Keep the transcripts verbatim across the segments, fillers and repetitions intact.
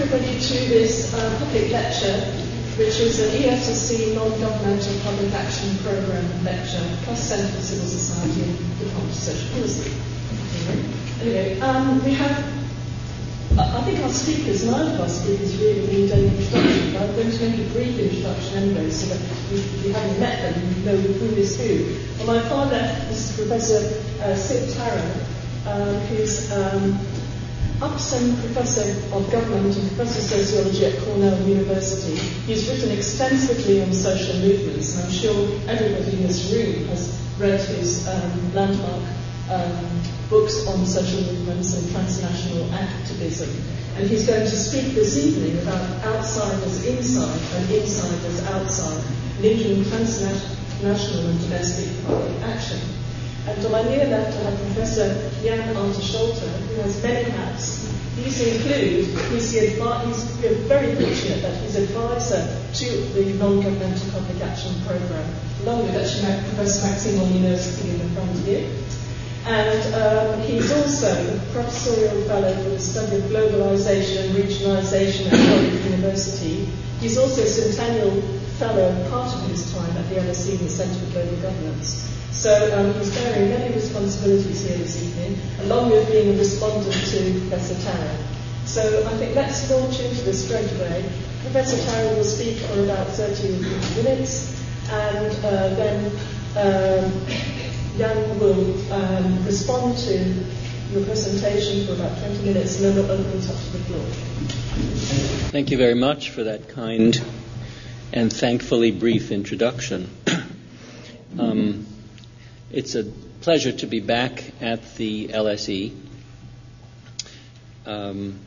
everybody to this uh, public lecture, which is an E S R C non-governmental public action program lecture, plus Centre for Civil Society and the Department of Social Policy. Anyway, um, we have, I think our speakers, none of our speakers really need any introduction, but I'm going to make a brief introduction anyway, so that if you haven't met them, you know who is who. On my far left is Professor uh, Sid Tarrow, um, who's um, Upson Professor of Government and Professor of Sociology at Cornell University. He's written extensively on social movements, and I'm sure everybody in this room has read his um, landmark um, books on social movements and transnational activism. And he's going to speak this evening about outsiders inside and insiders outside, linking transnational and domestic public action. And on my near left, I have Professor Jan Aart Scholte, who has many hats. These include, he's, the advi- he's we're very fortunate that he's advisor to the non-governmental public action programme, along with actually Professor Maximilian University in the front here. And um, he's also a professorial fellow for the study of globalisation and regionalisation at Cornell University. He's also a centennial fellow, part of his time at the L S E in the Centre for Global Governance. So um, he's bearing many responsibilities here this evening, along with being a respondent to Professor Tarrow. So I think let's launch into this straight away. Professor Tarrow will speak for about thirteen minutes, and uh, then um, Jan will um, respond to your presentation for about twenty minutes, and then we'll open it up to the floor. Thank you very much for that kind and thankfully brief introduction. um, It's a pleasure to be back at the L S E. Um,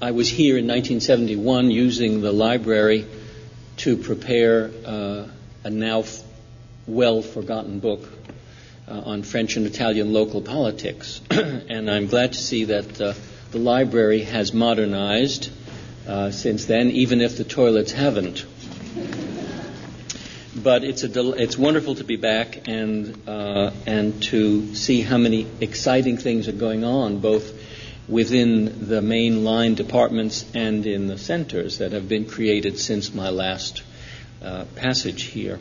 I was here in nineteen seventy-one using the library to prepare uh, a now f- well-forgotten book uh, on French and Italian local politics. And I'm glad to see that uh, the library has modernized uh, since then, even if the toilets haven't. But it's a del- it's wonderful to be back and uh, and to see how many exciting things are going on, both within the main line departments and in the centers that have been created since my last uh, passage here.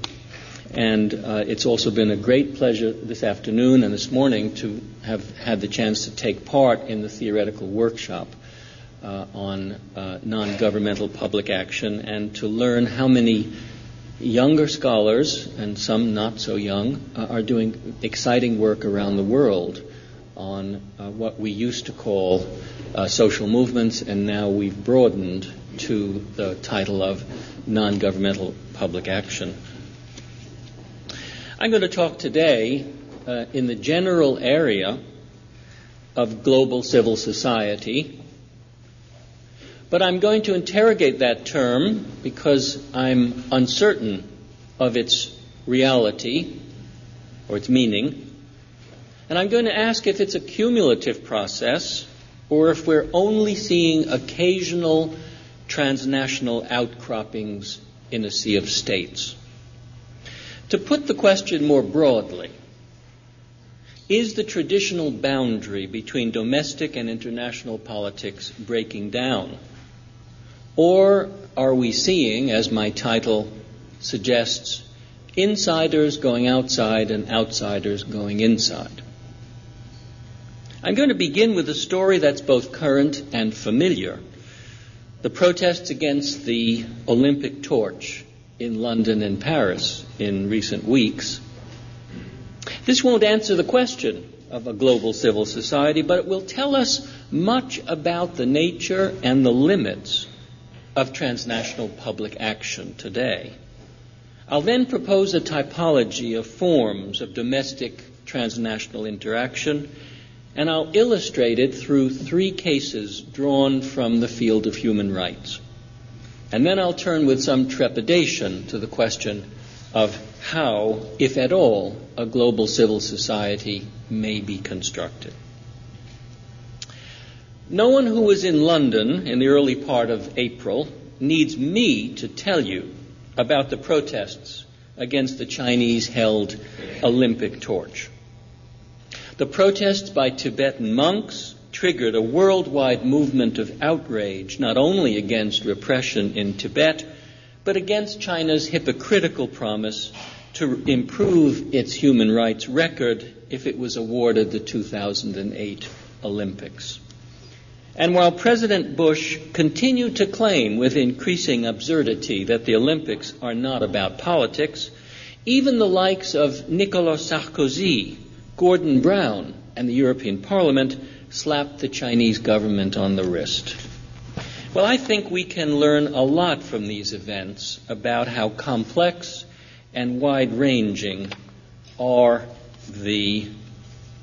And uh, it's also been a great pleasure this afternoon and this morning to have had the chance to take part in the theoretical workshop uh, on uh, non-governmental public action, and to learn how many younger scholars, and some not so young, uh, are doing exciting work around the world on uh, what we used to call uh, social movements, and now we've broadened to the title of non-governmental public action. I'm going to talk today uh, in the general area of global civil society, but I'm going to interrogate that term because I'm uncertain of its reality or its meaning. And I'm going to ask if it's a cumulative process or if we're only seeing occasional transnational outcroppings in a sea of states. To put the question more broadly, is the traditional boundary between domestic and international politics breaking down? Or are we seeing, as my title suggests, insiders going outside and outsiders going inside? I'm going to begin with a story that's both current and familiar. The protests against the Olympic torch in London and Paris in recent weeks. This won't answer the question of a global civil society, but it will tell us much about the nature and the limits of transnational public action today. I'll then propose a typology of forms of domestic transnational interaction, and I'll illustrate it through three cases drawn from the field of human rights. And then I'll turn with some trepidation to the question of how, if at all, a global civil society may be constructed. No one who was in London in the early part of April needs me to tell you about the protests against the Chinese-held Olympic torch. The protests by Tibetan monks triggered a worldwide movement of outrage, not only against repression in Tibet, but against China's hypocritical promise to improve its human rights record if it was awarded the two thousand eight Olympics. And while President Bush continued to claim with increasing absurdity that the Olympics are not about politics, even the likes of Nicolas Sarkozy, Gordon Brown, and the European Parliament slapped the Chinese government on the wrist. Well, I think we can learn a lot from these events about how complex and wide-ranging are the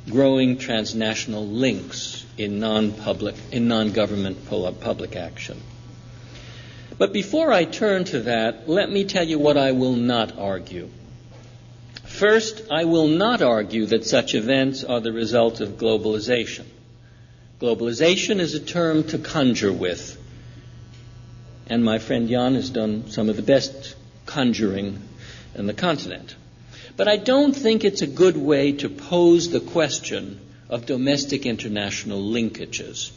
growing transnational links in non-public, in non-government public action. But before I turn to that, let me tell you what I will not argue. First, I will not argue that such events are the result of globalization. Globalization is a term to conjure with, and my friend Jan has done some of the best conjuring in the continent. But I don't think it's a good way to pose the question of domestic international linkages.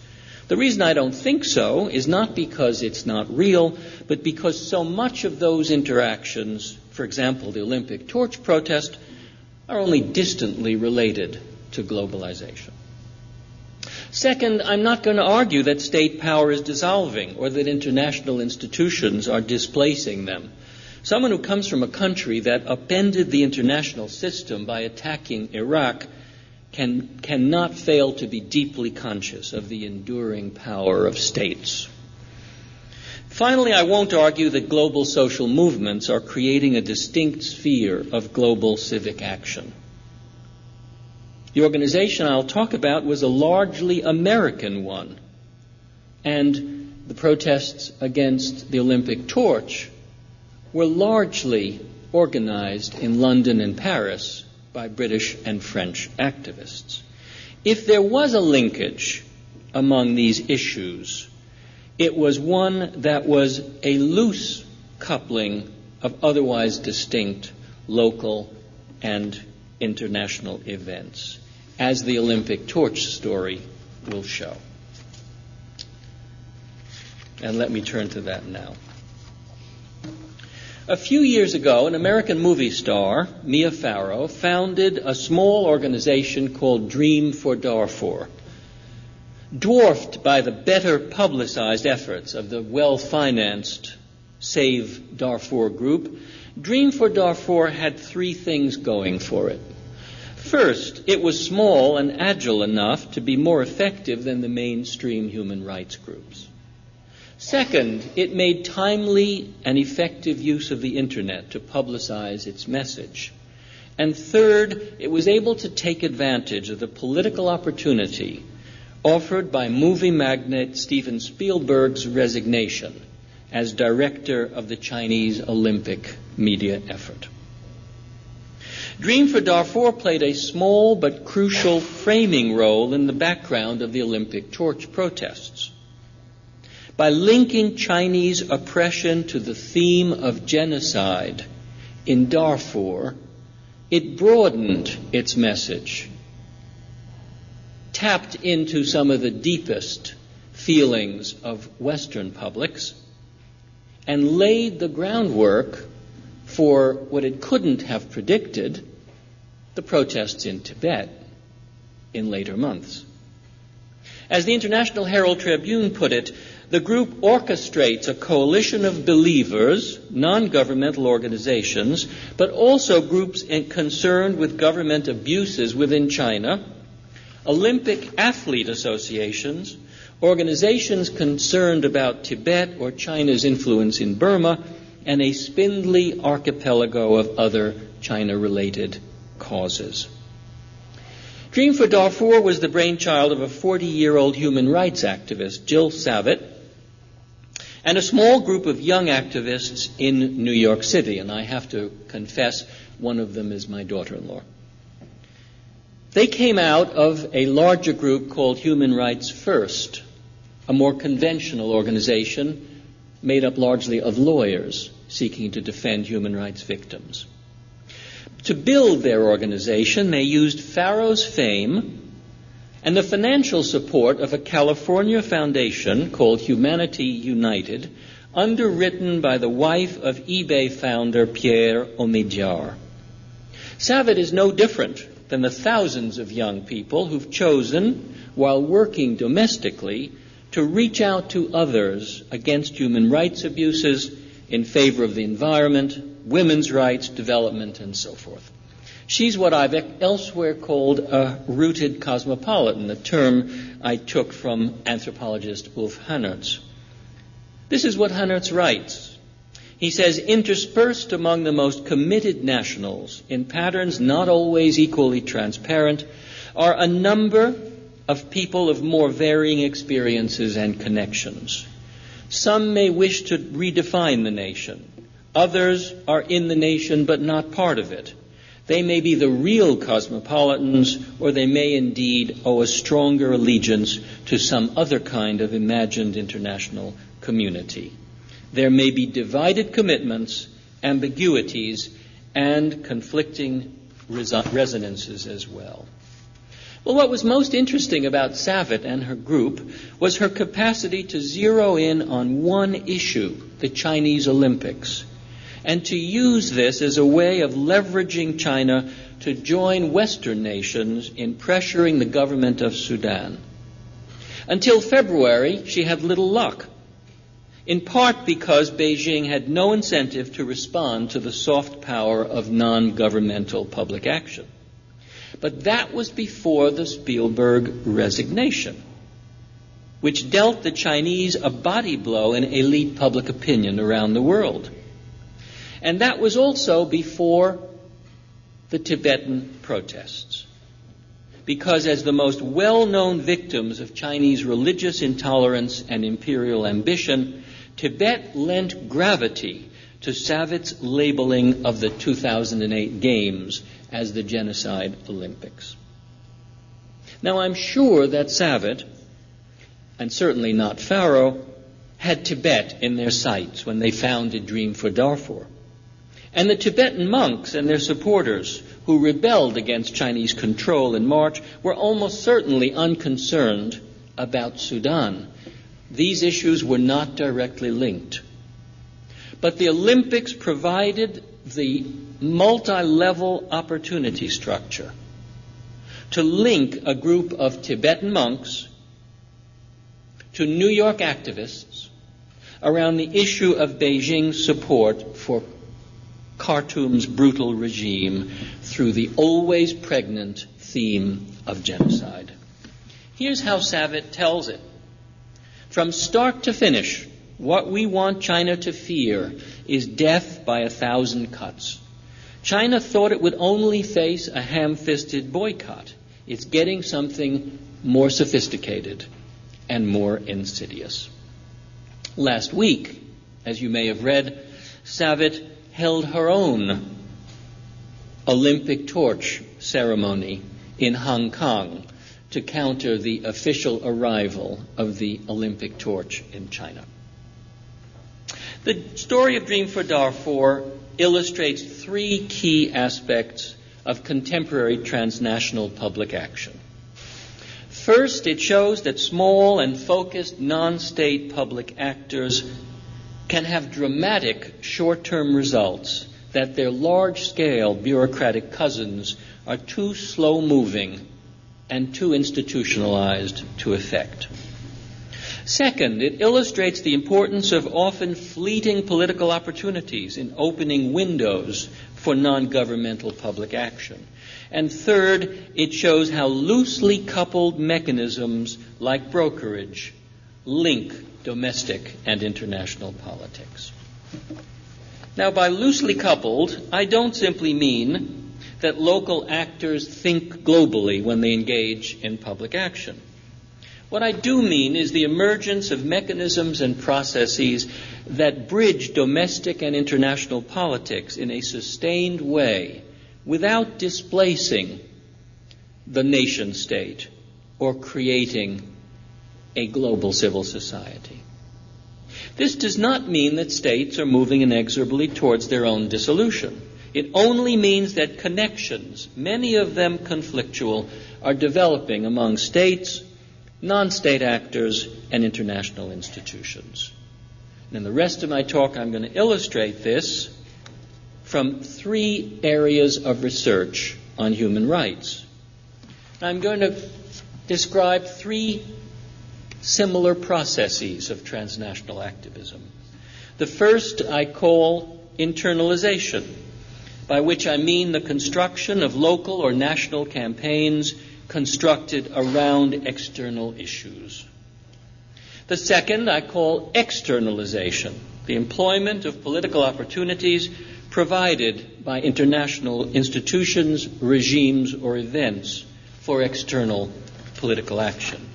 The reason I don't think so is not because it's not real, but because so much of those interactions, for example, the Olympic torch protest, are only distantly related to globalization. Second, I'm not going to argue that state power is dissolving or that international institutions are displacing them. Someone who comes from a country that upended the international system by attacking Iraq can cannot fail to be deeply conscious of the enduring power of states. Finally, I won't argue that global social movements are creating a distinct sphere of global civic action. The organization I'll talk about was a largely American one, and the protests against the Olympic torch were largely organized in London and Paris by British and French activists. If there was a linkage among these issues, it was one that was a loose coupling of otherwise distinct local and international events, as the Olympic torch story will show. And let me turn to that now. A few years ago, an American movie star, Mia Farrow, founded a small organization called Dream for Darfur. Dwarfed by the better publicized efforts of the well-financed Save Darfur group, Dream for Darfur had three things going for it. First, it was small and agile enough to be more effective than the mainstream human rights groups. Second, it made timely and effective use of the Internet to publicize its message. And third, it was able to take advantage of the political opportunity offered by movie magnate Steven Spielberg's resignation as director of the Chinese Olympic media effort. Dream for Darfur played a small but crucial framing role in the background of the Olympic torch protests. By linking Chinese oppression to the theme of genocide in Darfur, it broadened its message, tapped into some of the deepest feelings of Western publics, and laid the groundwork for what it couldn't have predicted, the protests in Tibet in later months. As the International Herald Tribune put it, the group orchestrates a coalition of believers, non-governmental organizations, but also groups concerned with government abuses within China, Olympic athlete associations, organizations concerned about Tibet or China's influence in Burma, and a spindly archipelago of other China-related causes. Dream for Darfur was the brainchild of a forty-year-old human rights activist, Jill Savitt, and a small group of young activists in New York City, and I have to confess, one of them is my daughter-in-law. They came out of a larger group called Human Rights First, a more conventional organization made up largely of lawyers seeking to defend human rights victims. To build their organization, they used Farrow's fame and the financial support of a California foundation called Humanity United, underwritten by the wife of eBay founder Pierre Omidyar. Savitt is no different than the thousands of young people who've chosen, while working domestically, to reach out to others against human rights abuses in favor of the environment, women's rights, development, and so forth. She's what I've elsewhere called a rooted cosmopolitan, a term I took from anthropologist Ulf Hannerz. This is what Hannerz writes. He says, interspersed among the most committed nationals, in patterns not always equally transparent, are a number of people of more varying experiences and connections. Some may wish to redefine the nation. Others are in the nation but not part of it. They may be the real cosmopolitans, or they may indeed owe a stronger allegiance to some other kind of imagined international community. There may be divided commitments, ambiguities, and conflicting reson- resonances as well. Well, what was most interesting about Savitt and her group was her capacity to zero in on one issue, the Chinese Olympics, and to use this as a way of leveraging China to join Western nations in pressuring the government of Sudan. Until February, she had little luck, in part because Beijing had no incentive to respond to the soft power of non-governmental public action. But that was before the Spielberg resignation, which dealt the Chinese a body blow in elite public opinion around the world. And that was also before the Tibetan protests, because as the most well-known victims of Chinese religious intolerance and imperial ambition, Tibet lent gravity to Savitt's labeling of the two thousand eight Games as the Genocide Olympics. Now, I'm sure that Savitt, and certainly not Farrow, had Tibet in their sights when they founded Dream for Darfur. And the Tibetan monks and their supporters who rebelled against Chinese control in March were almost certainly unconcerned about Sudan. These issues were not directly linked. But the Olympics provided the multi-level opportunity structure to link a group of Tibetan monks to New York activists around the issue of Beijing's support for Khartoum's brutal regime through the always pregnant theme of genocide. Here's how Savitt tells it. From start to finish, what we want China to fear is death by a thousand cuts. China thought it would only face a ham-fisted boycott. It's getting something more sophisticated and more insidious. Last week, as you may have read, Savitt held her own Olympic torch ceremony in Hong Kong to counter the official arrival of the Olympic torch in China. The story of Dream for Darfur illustrates three key aspects of contemporary transnational public action. First, it shows that small and focused non-state public actors can have dramatic short-term results that their large-scale bureaucratic cousins are too slow-moving and too institutionalized to effect. Second, it illustrates the importance of often fleeting political opportunities in opening windows for non-governmental public action. And third, it shows how loosely coupled mechanisms like brokerage link domestic and international politics. Now, by loosely coupled, I don't simply mean that local actors think globally when they engage in public action. What I do mean is the emergence of mechanisms and processes that bridge domestic and international politics in a sustained way without displacing the nation state or creating a global civil society. This does not mean that states are moving inexorably towards their own dissolution. It only means that connections, many of them conflictual, are developing among states, non-state actors, and international institutions. And in the rest of my talk, I'm going to illustrate this from three areas of research on human rights. I'm going to describe three similar processes of transnational activism. The first I call internalization, by which I mean the construction of local or national campaigns constructed around external issues. The second I call externalization, the employment of political opportunities provided by international institutions, regimes, or events for external political action.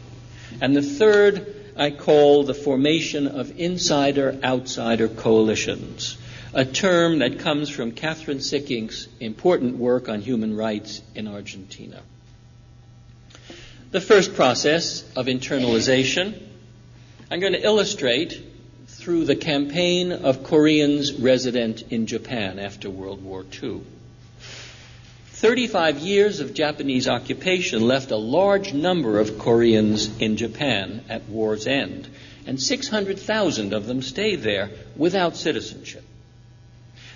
And the third I call the formation of insider-outsider coalitions, a term that comes from Catherine Sickink's important work on human rights in Argentina. The first process of internalization I'm going to illustrate through the campaign of Koreans resident in Japan after World War Two. Thirty-five years of Japanese occupation left a large number of Koreans in Japan at war's end, and six hundred thousand of them stayed there without citizenship.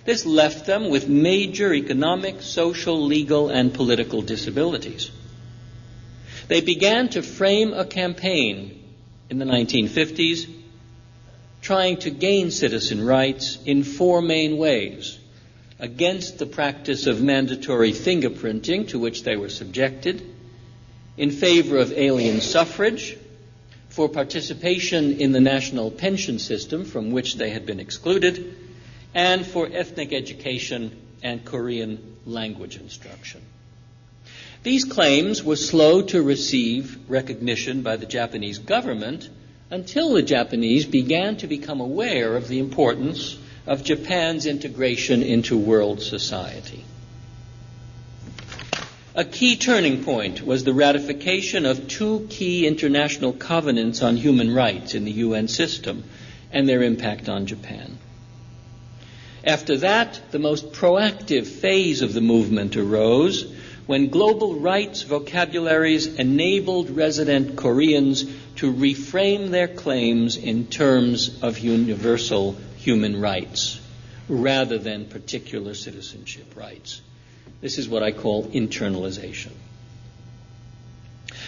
This left them with major economic, social, legal, and political disabilities. They began to frame a campaign in the nineteen fifties trying to gain citizen rights in four main ways: against the practice of mandatory fingerprinting to which they were subjected, in favor of alien suffrage, for participation in the national pension system from which they had been excluded, and for ethnic education and Korean language instruction. These claims were slow to receive recognition by the Japanese government until the Japanese began to become aware of the importance of Japan's integration into world society. A key turning point was the ratification of two key international covenants on human rights in the U N system and their impact on Japan. After that, the most proactive phase of the movement arose when global rights vocabularies enabled resident Koreans to reframe their claims in terms of universal human rights rather than particular citizenship rights. This is what I call internalization.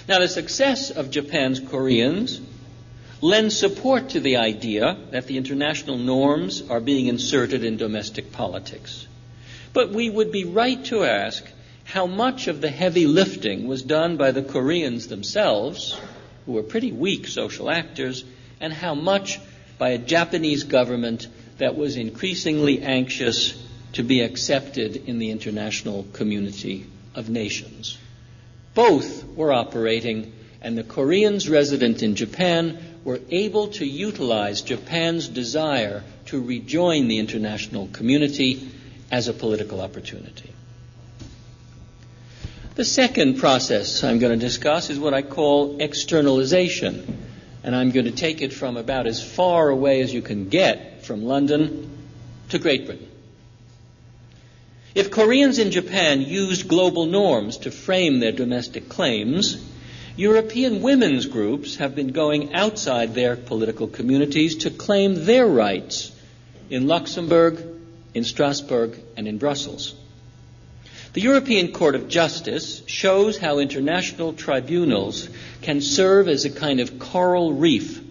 Now, the success of Japan's Koreans lends support to the idea that the international norms are being inserted in domestic politics. But we would be right to ask how much of the heavy lifting was done by the Koreans themselves, who were pretty weak social actors, and how much by a Japanese government that was increasingly anxious to be accepted in the international community of nations. Both were operating, and the Koreans resident in Japan were able to utilize Japan's desire to rejoin the international community as a political opportunity. The second process I'm going to discuss is what I call externalization. And I'm going to take it from about as far away as you can get from London to Great Britain. If Koreans in Japan used global norms to frame their domestic claims, European women's groups have been going outside their political communities to claim their rights in Luxembourg, in Strasbourg, and in Brussels. The European Court of Justice shows how international tribunals can serve as a kind of coral reef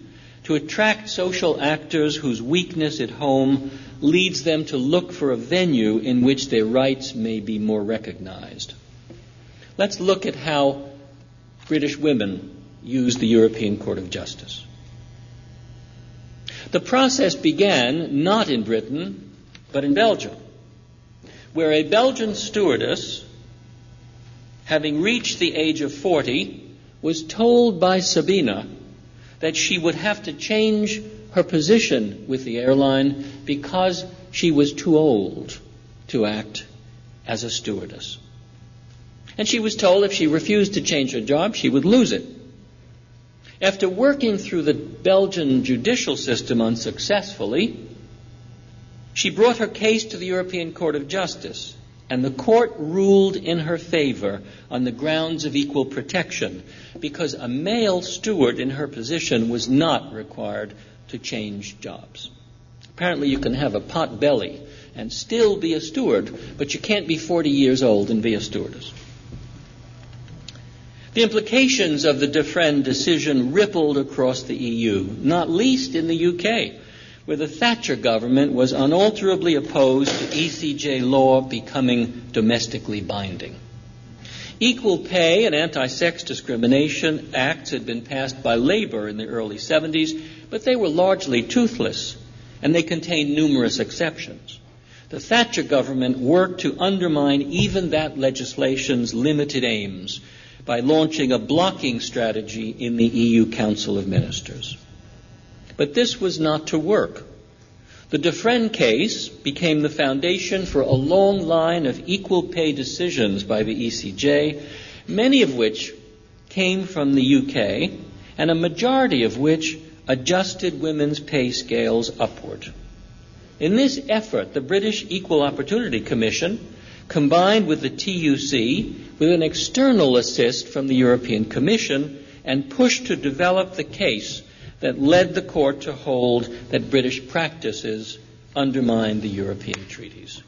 to attract social actors whose weakness at home leads them to look for a venue in which their rights may be more recognized. Let's look at how British women use the European Court of Justice. The process began not in Britain, but in Belgium, where a Belgian stewardess, having reached the age of forty, was told by Sabina that she would have to change her position with the airline because she was too old to act as a stewardess. And she was told if she refused to change her job, she would lose it. After working through the Belgian judicial system unsuccessfully, She brought her case to the European Court of Justice, and the court ruled in her favor on the grounds of equal protection, because a male steward in her position was not required to change jobs. Apparently you can have a pot belly and still be a steward, but you can't be forty years old and be a stewardess. The implications of the Defrenne decision rippled across the E U, not least in the U K, where the Thatcher government was unalterably opposed to E C J law becoming domestically binding. Equal pay and anti-sex discrimination acts had been passed by Labour in the early seventies, but they were largely toothless, and they contained numerous exceptions. The Thatcher government worked to undermine even that legislation's limited aims by launching a blocking strategy in the E U Council of Ministers. But this was not to work. The Defrenne case became the foundation for a long line of equal pay decisions by the E C J, many of which came from the U K, and a majority of which adjusted women's pay scales upward. In this effort, the British Equal Opportunity Commission, combined with the T U C, with an external assist from the European Commission, and pushed to develop the case that led the court to hold that British practices undermined the European treaties.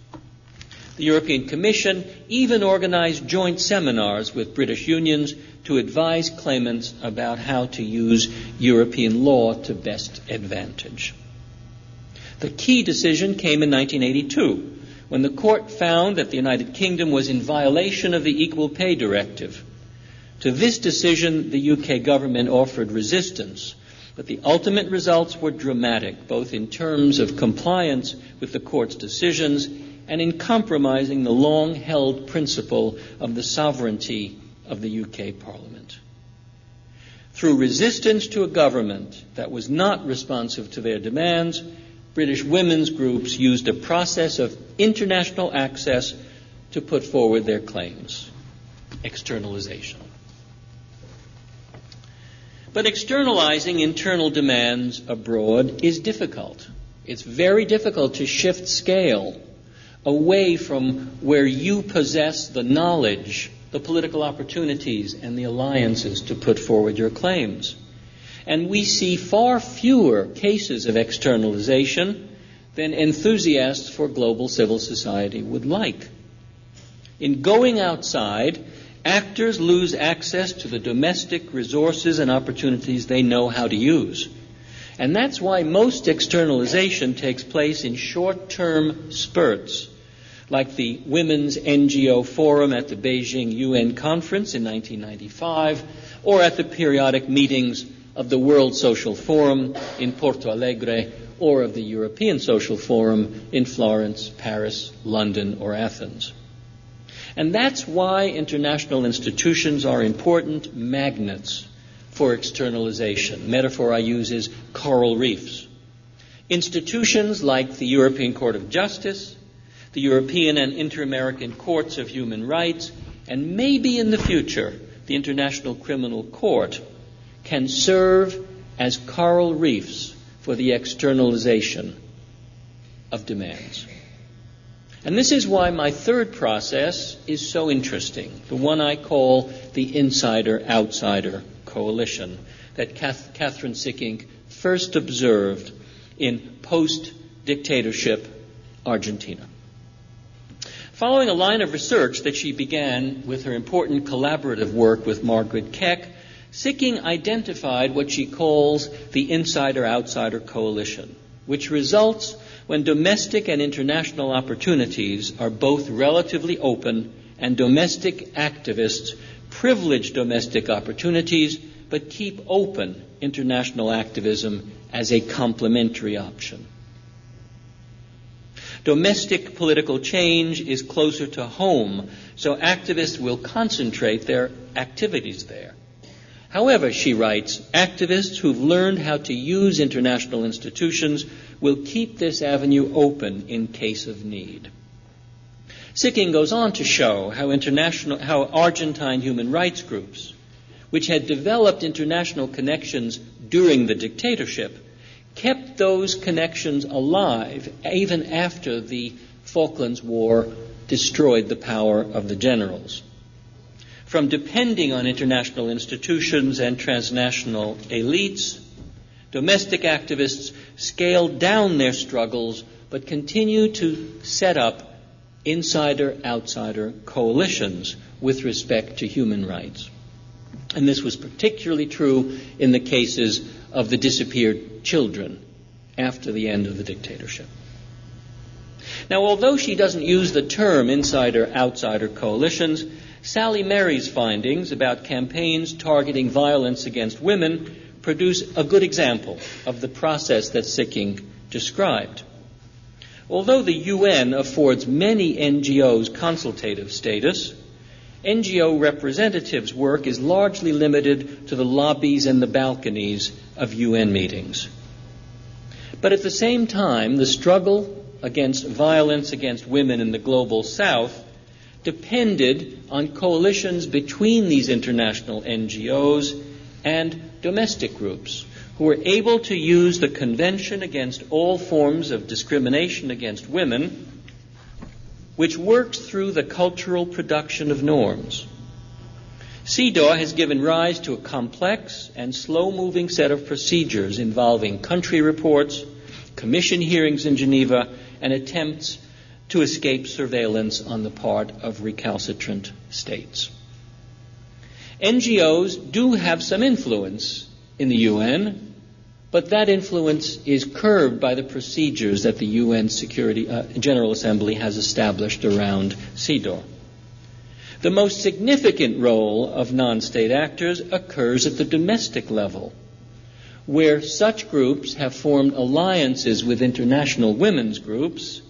The European Commission even organized joint seminars with British unions to advise claimants about how to use European law to best advantage. The key decision came in nineteen eighty-two, when the court found that the United Kingdom was in violation of the Equal Pay Directive. To this decision, the U K government offered resistance, but the ultimate results were dramatic, both in terms of compliance with the court's decisions and in compromising the long-held principle of the sovereignty of the U K Parliament. Through resistance to a government that was not responsive to their demands, British women's groups used a process of international access to put forward their claims, externalization. But externalizing internal demands abroad is difficult. It's very difficult to shift scale away from where you possess the knowledge, the political opportunities, and the alliances to put forward your claims. And we see far fewer cases of externalization than enthusiasts for global civil society would like. In going outside, actors lose access to the domestic resources and opportunities they know how to use. And that's why most externalization takes place in short-term spurts, like the Women's N G O Forum at the Beijing U N Conference in nineteen ninety-five, or at the periodic meetings of the World Social Forum in Porto Alegre, or of the European Social Forum in Florence, Paris, London, or Athens. And that's why international institutions are important magnets for externalization. The metaphor I use is coral reefs. Institutions like the European Court of Justice, the European and Inter-American Courts of Human Rights, and maybe in the future, the International Criminal Court, can serve as coral reefs for the externalization of demands. And this is why my third process is so interesting, the one I call the insider-outsider coalition that Kath- Catherine Sikkink first observed in post-dictatorship Argentina. Following a line of research that she began with her important collaborative work with Margaret Keck, Sikkink identified what she calls the insider-outsider coalition, which results when domestic and international opportunities are both relatively open and domestic activists privilege domestic opportunities but keep open international activism as a complementary option. Domestic political change is closer to home, so activists will concentrate their activities there. However, she writes, activists who've learned how to use international institutions will keep this avenue open in case of need. Sikkink goes on to show how international, how Argentine human rights groups, which had developed international connections during the dictatorship, kept those connections alive even after the Falklands War destroyed the power of the generals. From depending on international institutions and transnational elites, domestic activists scaled down their struggles but continue to set up insider-outsider coalitions with respect to human rights. And this was particularly true in the cases of the disappeared children after the end of the dictatorship. Now, although she doesn't use the term insider-outsider coalitions, Sally Merry's findings about campaigns targeting violence against women produce a good example of the process that Sikkink described. Although the U N affords many N G Os consultative status, N G O representatives' work is largely limited to the lobbies and the balconies of U N meetings. But at the same time, the struggle against violence against women in the global South depended on coalitions between these international N G Os and domestic groups who were able to use the Convention Against All Forms of Discrimination Against Women, which works through the cultural production of norms. CEDAW has given rise to a complex and slow-moving set of procedures involving country reports, commission hearings in Geneva, and attempts to escape surveillance on the part of recalcitrant states. N G Os do have some influence in the U N, but that influence is curbed by the procedures that the U N Security uh, General Assembly has established around CEDAW. The most significant role of non-state actors occurs at the domestic level, where such groups have formed alliances with international women's groups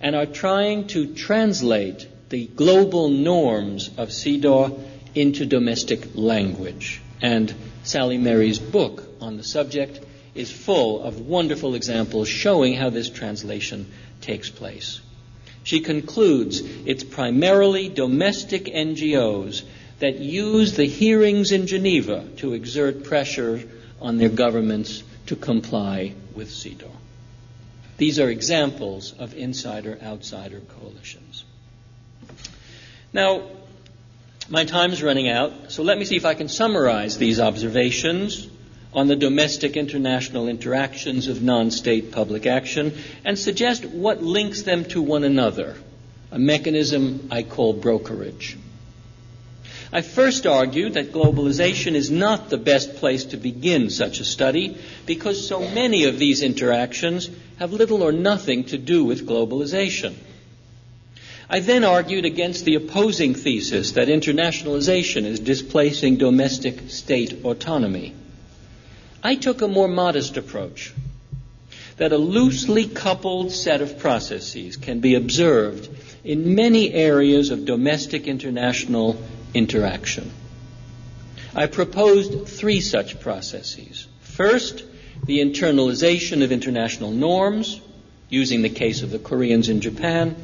and are trying to translate the global norms of CEDAW into domestic language. And Sally Merry's book on the subject is full of wonderful examples showing how this translation takes place. She concludes, it's primarily domestic N G Os that use the hearings in Geneva to exert pressure on their governments to comply with CEDAW. These are examples of insider-outsider coalitions. Now, my time's running out, so let me see if I can summarize these observations on the domestic-international interactions of non-state public action and suggest what links them to one another, a mechanism I call brokerage. I first argued that globalization is not the best place to begin such a study because so many of these interactions have little or nothing to do with globalization. I then argued against the opposing thesis that internationalization is displacing domestic state autonomy. I took a more modest approach, that a loosely coupled set of processes can be observed in many areas of domestic-international interaction. I proposed three such processes. First, the internalization of international norms, using the case of the Koreans in Japan.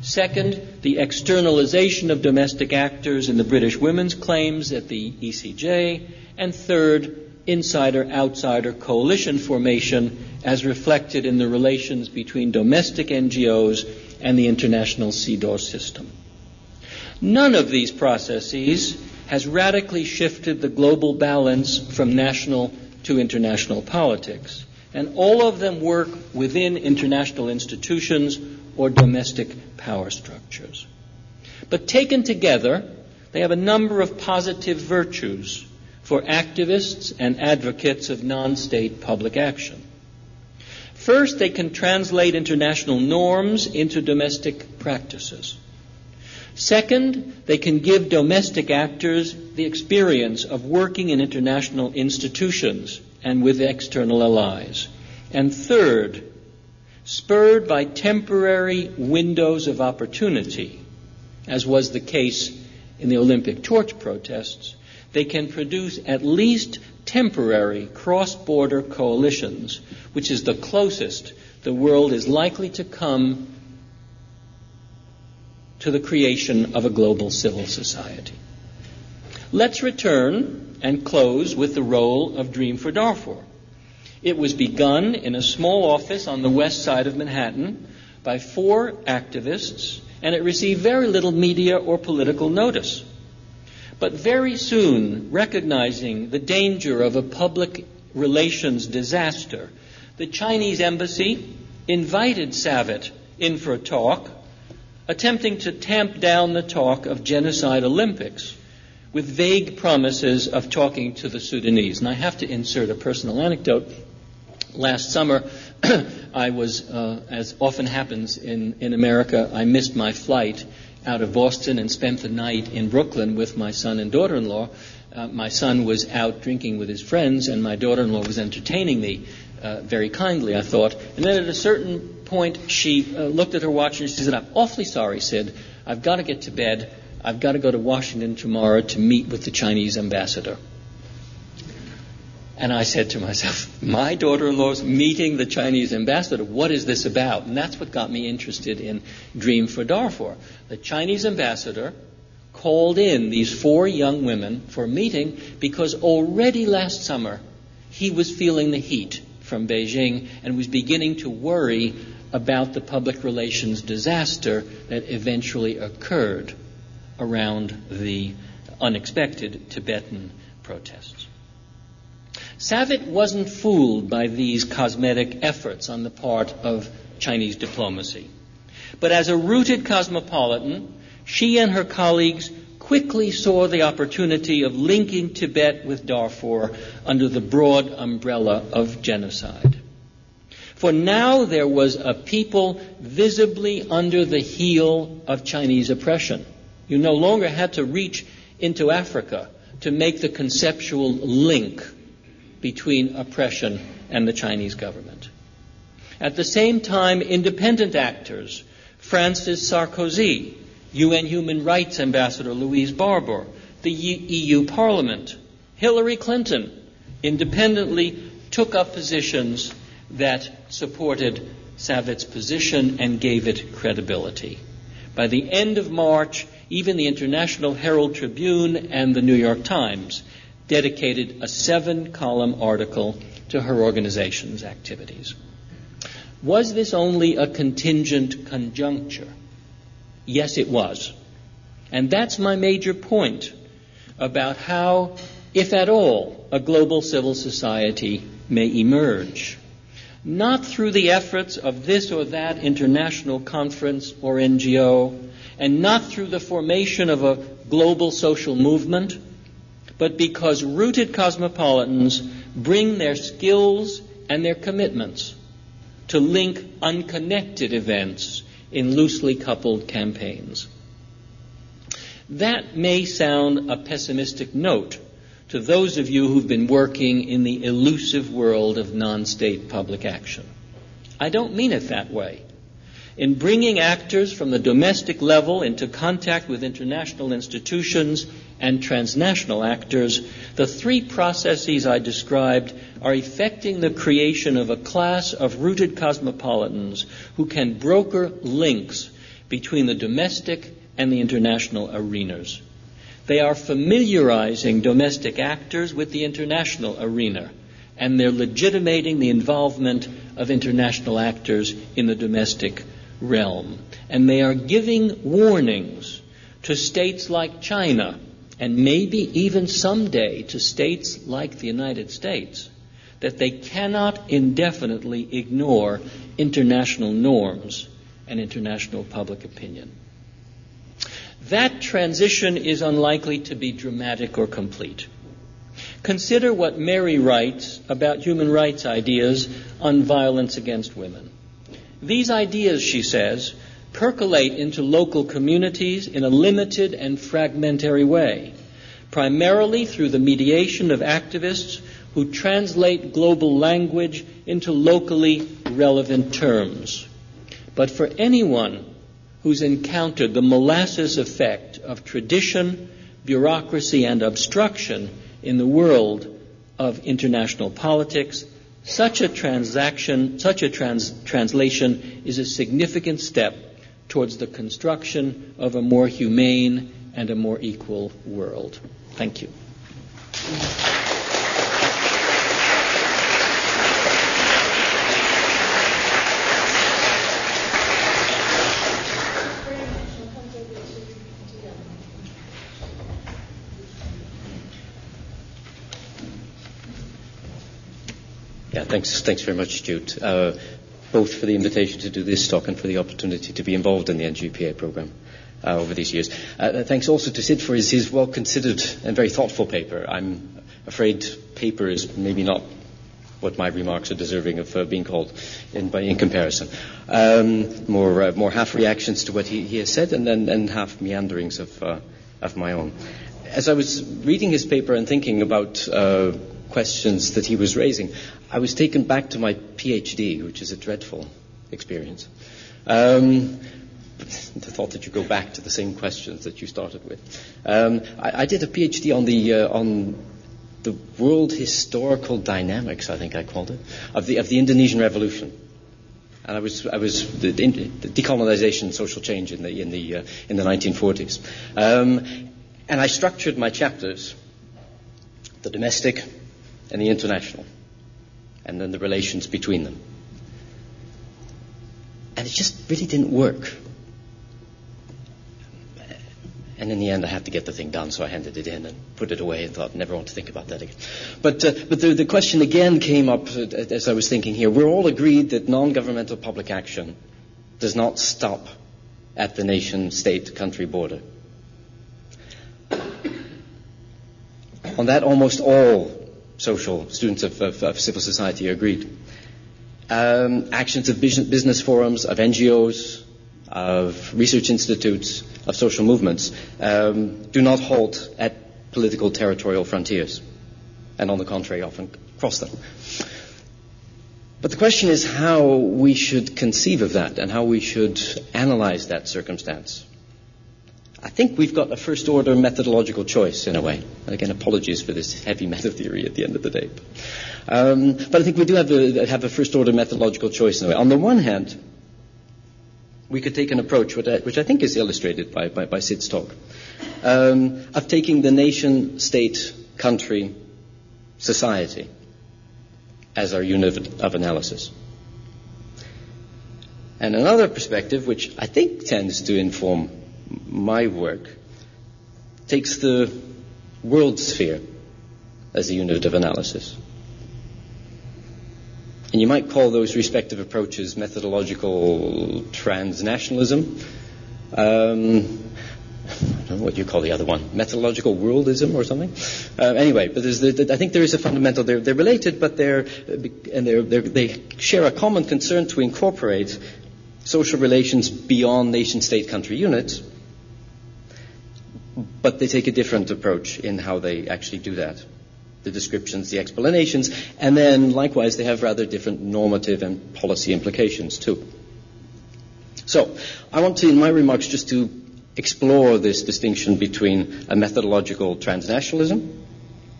Second, the externalization of domestic actors in the British women's claims at the E C J. And third, insider-outsider coalition formation as reflected in the relations between domestic N G Os and the international CEDAW system. None of these processes has radically shifted the global balance from national to international politics, and all of them work within international institutions or domestic power structures. But taken together, they have a number of positive virtues for activists and advocates of non-state public action. First, they can translate international norms into domestic practices. Second, they can give domestic actors the experience of working in international institutions and with external allies. And third, spurred by temporary windows of opportunity, as was the case in the Olympic torch protests, they can produce at least temporary cross-border coalitions, which is the closest the world is likely to come to the creation of a global civil society. Let's return and close with the role of Dream for Darfur, It was begun in a small office on the west side of Manhattan by four activists, and it received very little media or political notice. But very soon, recognizing the danger of a public relations disaster, the Chinese embassy invited Savitt in for a talk, attempting to tamp down the talk of genocide Olympics with vague promises of talking to the Sudanese. And I have to insert a personal anecdote. Last summer, I was, uh, as often happens in, in America, I missed my flight out of Boston and spent the night in Brooklyn with my son and daughter-in-law. Uh, my son was out drinking with his friends, and my daughter-in-law was entertaining me uh, very kindly, I thought. And then at a certain point, she uh, looked at her watch and she said, "I'm awfully sorry, Sid. I've got to get to bed. I've got to go to Washington tomorrow to meet with the Chinese ambassador." And I said to myself, my daughter-in-law's meeting the Chinese ambassador, what is this about? And that's what got me interested in Dream for Darfur. The Chinese ambassador called in these four young women for a meeting because already last summer he was feeling the heat from Beijing and was beginning to worry about the public relations disaster that eventually occurred around the unexpected Tibetan protests. Savitt wasn't fooled by these cosmetic efforts on the part of Chinese diplomacy. But as a rooted cosmopolitan, she and her colleagues quickly saw the opportunity of linking Tibet with Darfur under the broad umbrella of genocide. For now there was a people visibly under the heel of Chinese oppression. You no longer had to reach into Africa to make the conceptual link between oppression and the Chinese government. At the same time, independent actors, Francis Sarkozy, U N Human Rights Ambassador Louise Barbour, the E U Parliament, Hillary Clinton, independently took up positions that supported Savitt's position and gave it credibility. By the end of March, even the International Herald Tribune and the New York Times dedicated a seven-column article to her organization's activities. Was this only a contingent conjuncture? Yes, it was. And that's my major point about how, if at all, a global civil society may emerge. Not through the efforts of this or that international conference or N G O, and not through the formation of a global social movement, but because rooted cosmopolitans bring their skills and their commitments to link unconnected events in loosely coupled campaigns. That may sound a pessimistic note to those of you who've been working in the elusive world of non-state public action. I don't mean it that way. In bringing actors from the domestic level into contact with international institutions and transnational actors, the three processes I described are effecting the creation of a class of rooted cosmopolitans who can broker links between the domestic and the international arenas. They are familiarizing domestic actors with the international arena, and they're legitimating the involvement of international actors in the domestic realm. And they are giving warnings to states like China, and maybe even someday to states like the United States, that they cannot indefinitely ignore international norms and international public opinion. That transition is unlikely to be dramatic or complete. Consider what Mary writes about human rights ideas on violence against women. These ideas, she says, percolate into local communities in a limited and fragmentary way, primarily through the mediation of activists who translate global language into locally relevant terms. But for anyone who's encountered the molasses effect of tradition, bureaucracy, and obstruction in the world of international politics, Such a transaction, such a trans- translation is a significant step towards the construction of a more humane and a more equal world. Thank you. thanks, thanks very much, Jude, uh, both for the invitation to do this talk and for the opportunity to be involved in the N G P A programme uh, over these years. Uh, thanks also to Sid for his, his well-considered and very thoughtful paper. I'm afraid paper is maybe not what my remarks are deserving of uh, being called in, by, in comparison. Um, more, uh, more half reactions to what he, he has said and then and half meanderings of, uh, of my own. As I was reading his paper and thinking about uh, questions that he was raising, I was taken back to my PhD, which is a dreadful experience. Um, the thought that you go back to the same questions that you started with. Um, I, I did a PhD on the uh, on the world historical dynamics, I think I called it, of the of the Indonesian Revolution. And I was, I was the, the decolonization, social change in the in the uh, in the nineteen forties. Um, and I structured my chapters, the domestic and the international, and then the relations between them. And it just really didn't work. And in the end, I had to get the thing done, so I handed it in and put it away and thought, never want to think about that again. But uh, but the, the question again came up uh, as I was thinking here. We're all agreed that non-governmental public action does not stop at the nation-state-country border. On that, almost all social students of, of, of civil society agreed. Um, actions of business forums, of N G Os, of research institutes, of social movements, um, do not halt at political territorial frontiers, and on the contrary, often cross them. But the question is how we should conceive of that and how we should analyze that circumstance. I think we've got a first-order methodological choice, in a way. And again, apologies for this heavy meta theory at the end of the day. Um, but I think we do have a, have a first-order methodological choice, in a way. On the one hand, we could take an approach, which I think is illustrated by, by, by Sid's talk, um, of taking the nation, state, country, society as our unit of analysis. And another perspective, which I think tends to inform my work, takes the world sphere as a unit of analysis. And you might call those respective approaches methodological transnationalism. Um, I don't know what you call the other one, methodological worldism or something. Uh, anyway, but there's the, the, I think there is a fundamental. They're, they're related, but they're and they're, they're, they share a common concern to incorporate social relations beyond nation-state-country units. But they take a different approach in how they actually do that. The descriptions, the explanations, and then likewise they have rather different normative and policy implications too. So I want to, in my remarks, just to explore this distinction between a methodological transnationalism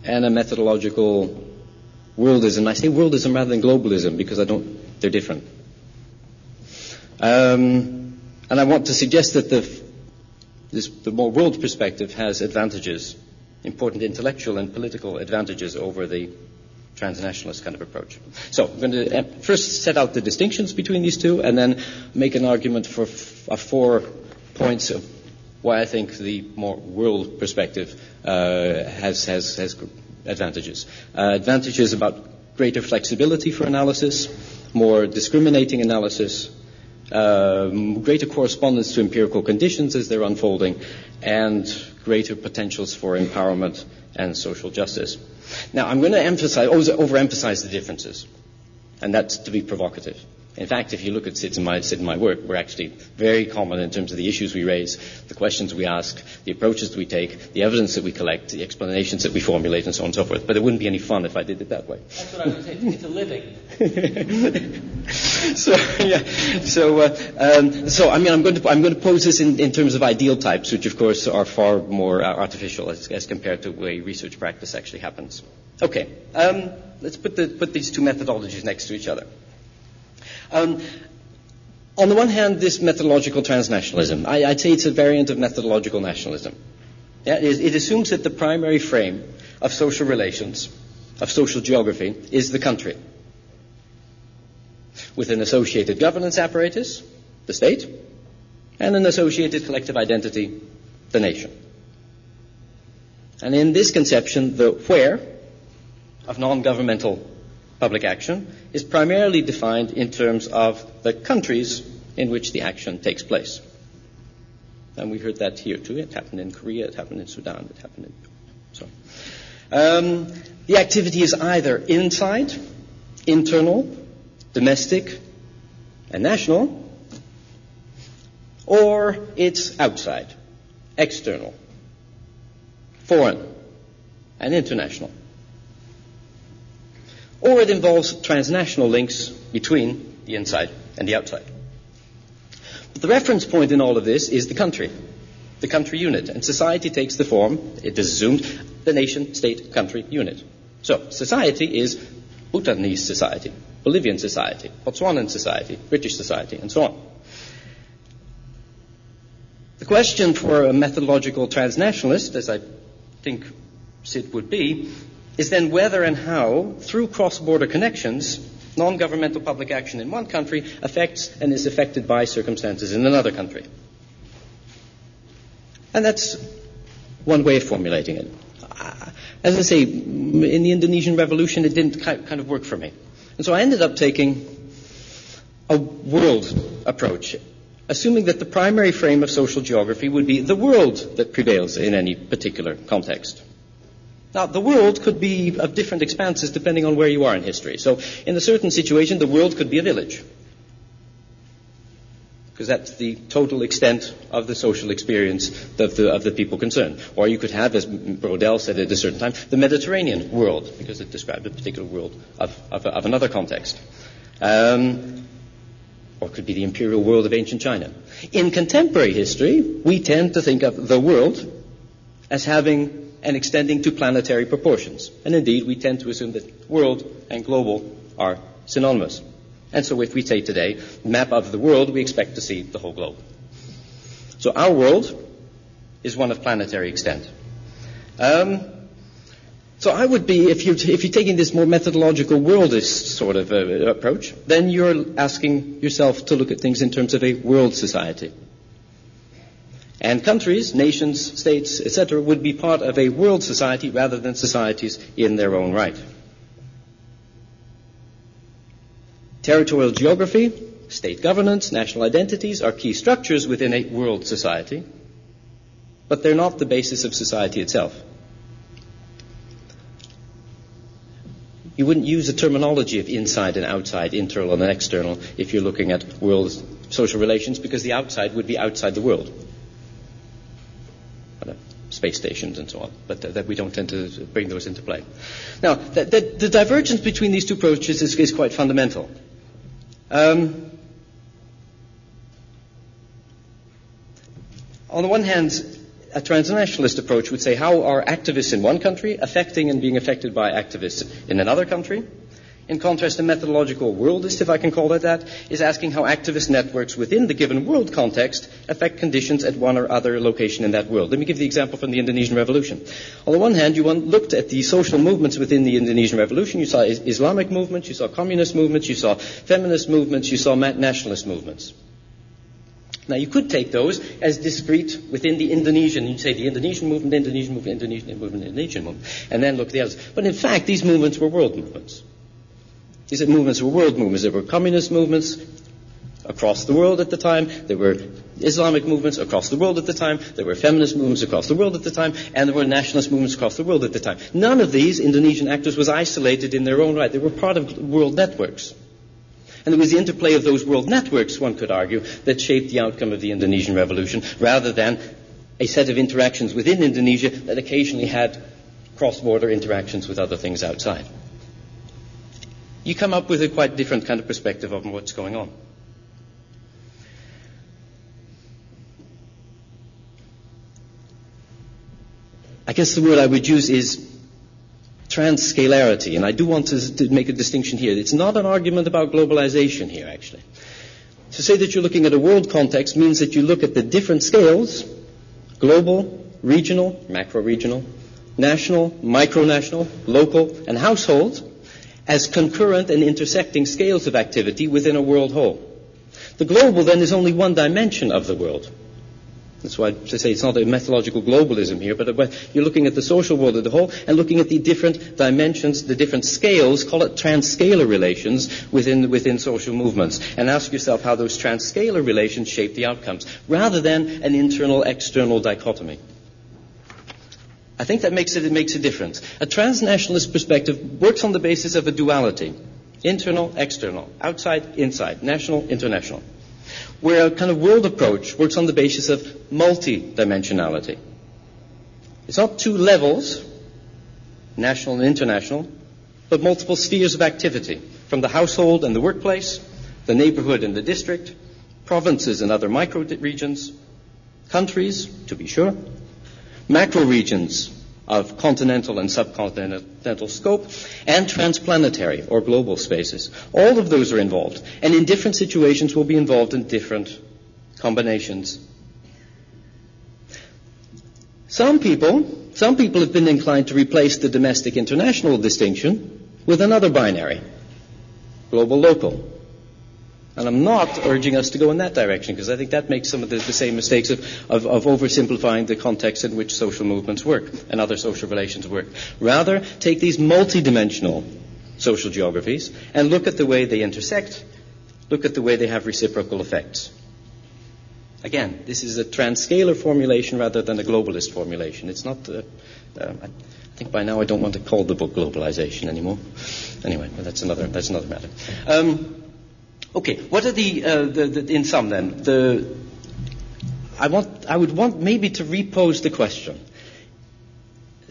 and a methodological worldism. I say worldism rather than globalism because I don't, they're different. Um, and I want to suggest that the, this, the more world perspective has advantages, important intellectual and political advantages over the transnationalist kind of approach. So I'm going to first set out the distinctions between these two and then make an argument for f- four points of why I think the more world perspective uh, has, has, has advantages. Uh, advantages about greater flexibility for analysis, more discriminating analysis, Um, greater correspondence to empirical conditions as they're unfolding, and greater potentials for empowerment and social justice. Now, I'm going to emphasize, overemphasize the differences, and that's to be provocative. In fact, if you look at Sid's and my, Sid and my work, we're actually very common in terms of the issues we raise, the questions we ask, the approaches that we take, the evidence that we collect, the explanations that we formulate, and so on and so forth. But it wouldn't be any fun if I did it that way. That's what I was saying. It's a living. so, yeah. So, uh, um, so I mean, I'm going to I'm going to pose this in, in terms of ideal types, which of course are far more uh, artificial as, as compared to the way research practice actually happens. Okay. Um, let's put the put these two methodologies next to each other. Um, on the one hand, this methodological transnationalism, I, I'd say it's a variant of methodological nationalism. Yeah, it, is, it assumes that the primary frame of social relations, of social geography, is the country, with an associated governance apparatus, the state, and an associated collective identity, the nation. And in this conception, the where of non-governmental public action is primarily defined in terms of the countries in which the action takes place. And we heard that here too. It happened in Korea, it happened in Sudan, it happened in... So. Um, the activity is either inside, internal, domestic, and national, or it's outside, external, foreign, and international. Or it involves transnational links between the inside and the outside. But the reference point in all of this is the country, the country unit. And society takes the form, it is assumed, the nation, state, country unit. So society is Bhutanese society, Bolivian society, Botswanan society, British society, and so on. The question for a methodological transnationalist, as I think Sid would be, is then whether and how, through cross-border connections, non-governmental public action in one country affects and is affected by circumstances in another country. And that's one way of formulating it. As I say, in the Indonesian Revolution, it didn't kind of work for me. And so I ended up taking a world approach, assuming that the primary frame of social geography would be the world that prevails in any particular context. Now, the world could be of different expanses depending on where you are in history. So in a certain situation, the world could be a village, because that's the total extent of the social experience of the, of the people concerned. Or you could have, as Braudel said at a certain time, the Mediterranean world, because it described a particular world of, of, of another context. Um, or it could be the imperial world of ancient China. In contemporary history, we tend to think of the world as having and extending to planetary proportions. And indeed, we tend to assume that world and global are synonymous. And so if we take today, map of the world, we expect to see the whole globe. So our world is one of planetary extent. Um, so I would be, if, you, if you're taking this more methodological worldist sort of uh, approach, then you're asking yourself to look at things in terms of a world society. And countries, nations, states, et cetera, would be part of a world society rather than societies in their own right. Territorial geography, state governance, national identities are key structures within a world society, but they're not the basis of society itself. You wouldn't use the terminology of inside and outside, internal and external, if you're looking at world social relations, because the outside would be outside the world. Space stations and so on, but th- that we don't tend to bring those into play. Now, the, the, the divergence between these two approaches is, is quite fundamental. Um, on the one hand, a transnationalist approach would say, how are activists in one country affecting and being affected by activists in another country? In contrast, a methodological worldist, if I can call it that, is asking how activist networks within the given world context affect conditions at one or other location in that world. Let me give the example from the Indonesian Revolution. On the one hand, you looked at the social movements within the Indonesian Revolution. You saw Islamic movements, you saw communist movements, you saw feminist movements, you saw nationalist movements. Now, you could take those as discrete within the Indonesian. You'd say the Indonesian movement, Indonesian movement, Indonesian movement, Indonesian movement, and then look at the others. But in fact, these movements were world movements. These movements were world movements. There were communist movements across the world at the time. There were Islamic movements across the world at the time. There were feminist movements across the world at the time. And there were nationalist movements across the world at the time. None of these Indonesian actors was isolated in their own right. They were part of world networks. And it was the interplay of those world networks, one could argue, that shaped the outcome of the Indonesian Revolution, rather than a set of interactions within Indonesia that occasionally had cross-border interactions with other things outside. You come up with a quite different kind of perspective of what's going on. I guess the word I would use is transscalarity, and I do want to, to make a distinction here. It's not an argument about globalization here, actually. To say that you're looking at a world context means that you look at the different scales, global, regional, macro-regional, national, micro-national, local, and household, as concurrent and intersecting scales of activity within a world whole. The global, then, is only one dimension of the world. That's why I say it's not a methodological globalism here, but you're looking at the social world as a whole and looking at the different dimensions, the different scales, call it transscalar relations within, within social movements, and ask yourself how those transscalar relations shape the outcomes, rather than an internal-external dichotomy. I think that makes it, it makes a difference. A transnationalist perspective works on the basis of a duality, internal, external, outside, inside, national, international, where a kind of world approach works on the basis of multidimensionality. It's not two levels, national and international, but multiple spheres of activity, from the household and the workplace, the neighborhood and the district, provinces and other micro-regions, countries, to be sure, macro-regions of continental and subcontinental scope, and transplanetary or global spaces. All of those are involved, and in different situations will be involved in different combinations. Some people, some people have been inclined to replace the domestic international distinction with another binary, global local. And I'm not urging us to go in that direction, because I think that makes some of the, the same mistakes of, of, of oversimplifying the context in which social movements work and other social relations work. Rather, take these multidimensional social geographies and look at the way they intersect, look at the way they have reciprocal effects. Again, this is a transscalar formulation rather than a globalist formulation. It's not... Uh, uh, I think by now I don't want to call the book Globalization anymore. Anyway, well, that's another, that's another matter. Um... Okay, what are the, uh, the, the in sum then, the, I want, I would want maybe to repose the question.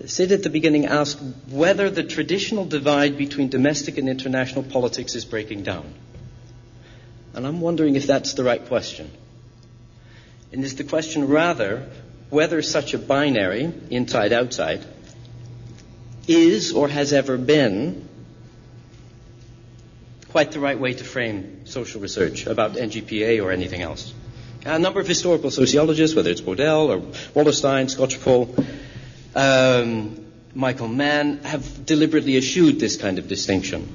Sid at the beginning asked whether the traditional divide between domestic and international politics is breaking down. And I'm wondering if that's the right question. And is the question rather whether such a binary, inside-outside, is or has ever been quite the right way to frame social research about N G P A or anything else. A number of historical sociologists, whether it's Braudel or Wallerstein, Scotchpole, um, Michael Mann, have deliberately eschewed this kind of distinction.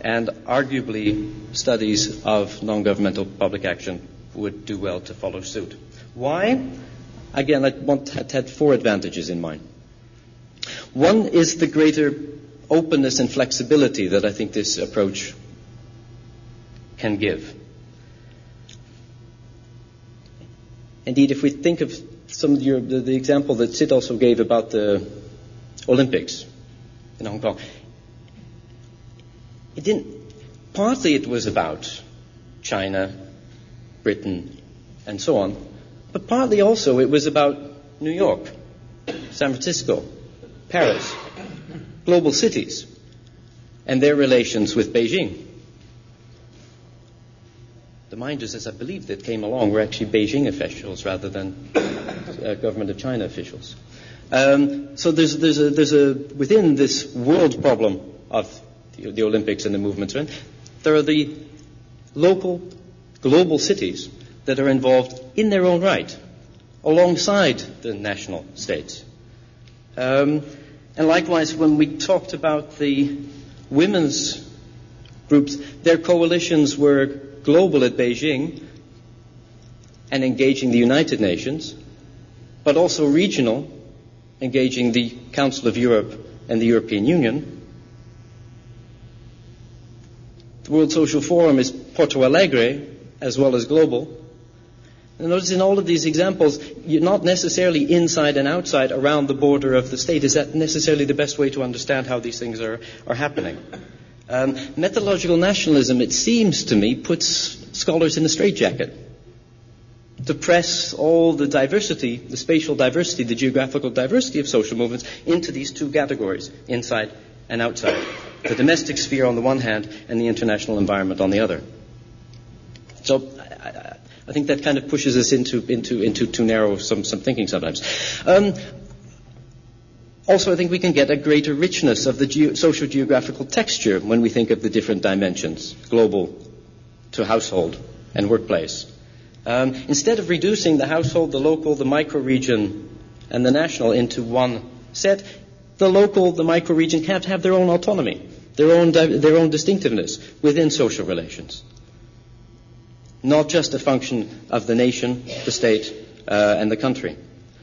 And arguably, studies of non-governmental public action would do well to follow suit. Why? Again, I want, had four advantages in mind. One is the greater openness and flexibility that I think this approach can give. Indeed, if we think of some of your, the, the example that Sid also gave about the Olympics in Hong Kong, it didn't. Partly, it was about China, Britain, and so on, but partly also it was about New York, San Francisco, Paris, global cities, and their relations with Beijing. The minders, as I believe, that came along were actually Beijing officials rather than uh, government of China officials. Um, so there's, there's, a, there's a within this world problem of the, the Olympics and the movements, there are the local, global cities that are involved in their own right, alongside the national states. Um, and likewise, when we talked about the women's groups, their coalitions were global at Beijing and engaging the United Nations, but also regional, engaging the Council of Europe and the European Union. The World Social Forum is Porto Alegre as well as global. And notice in all of these examples, you're not necessarily inside and outside around the border of the state. Is that necessarily the best way to understand how these things are, are happening? Um, methodological nationalism, it seems to me, puts scholars in a straitjacket to press all the diversity, the spatial diversity, the geographical diversity of social movements into these two categories, inside and outside. The domestic sphere on the one hand and the international environment on the other. So I, I think that kind of pushes us into, into, into too narrow some, some thinking sometimes. Um, Also, I think we can get a greater richness of the ge- social geographical texture when we think of the different dimensions, global to household and workplace. Um, instead of reducing the household, the local, the microregion, and the national into one set, the local, the microregion have to have their own autonomy, their own, di- their own distinctiveness within social relations. Not just a function of the nation, the state, uh, and the country.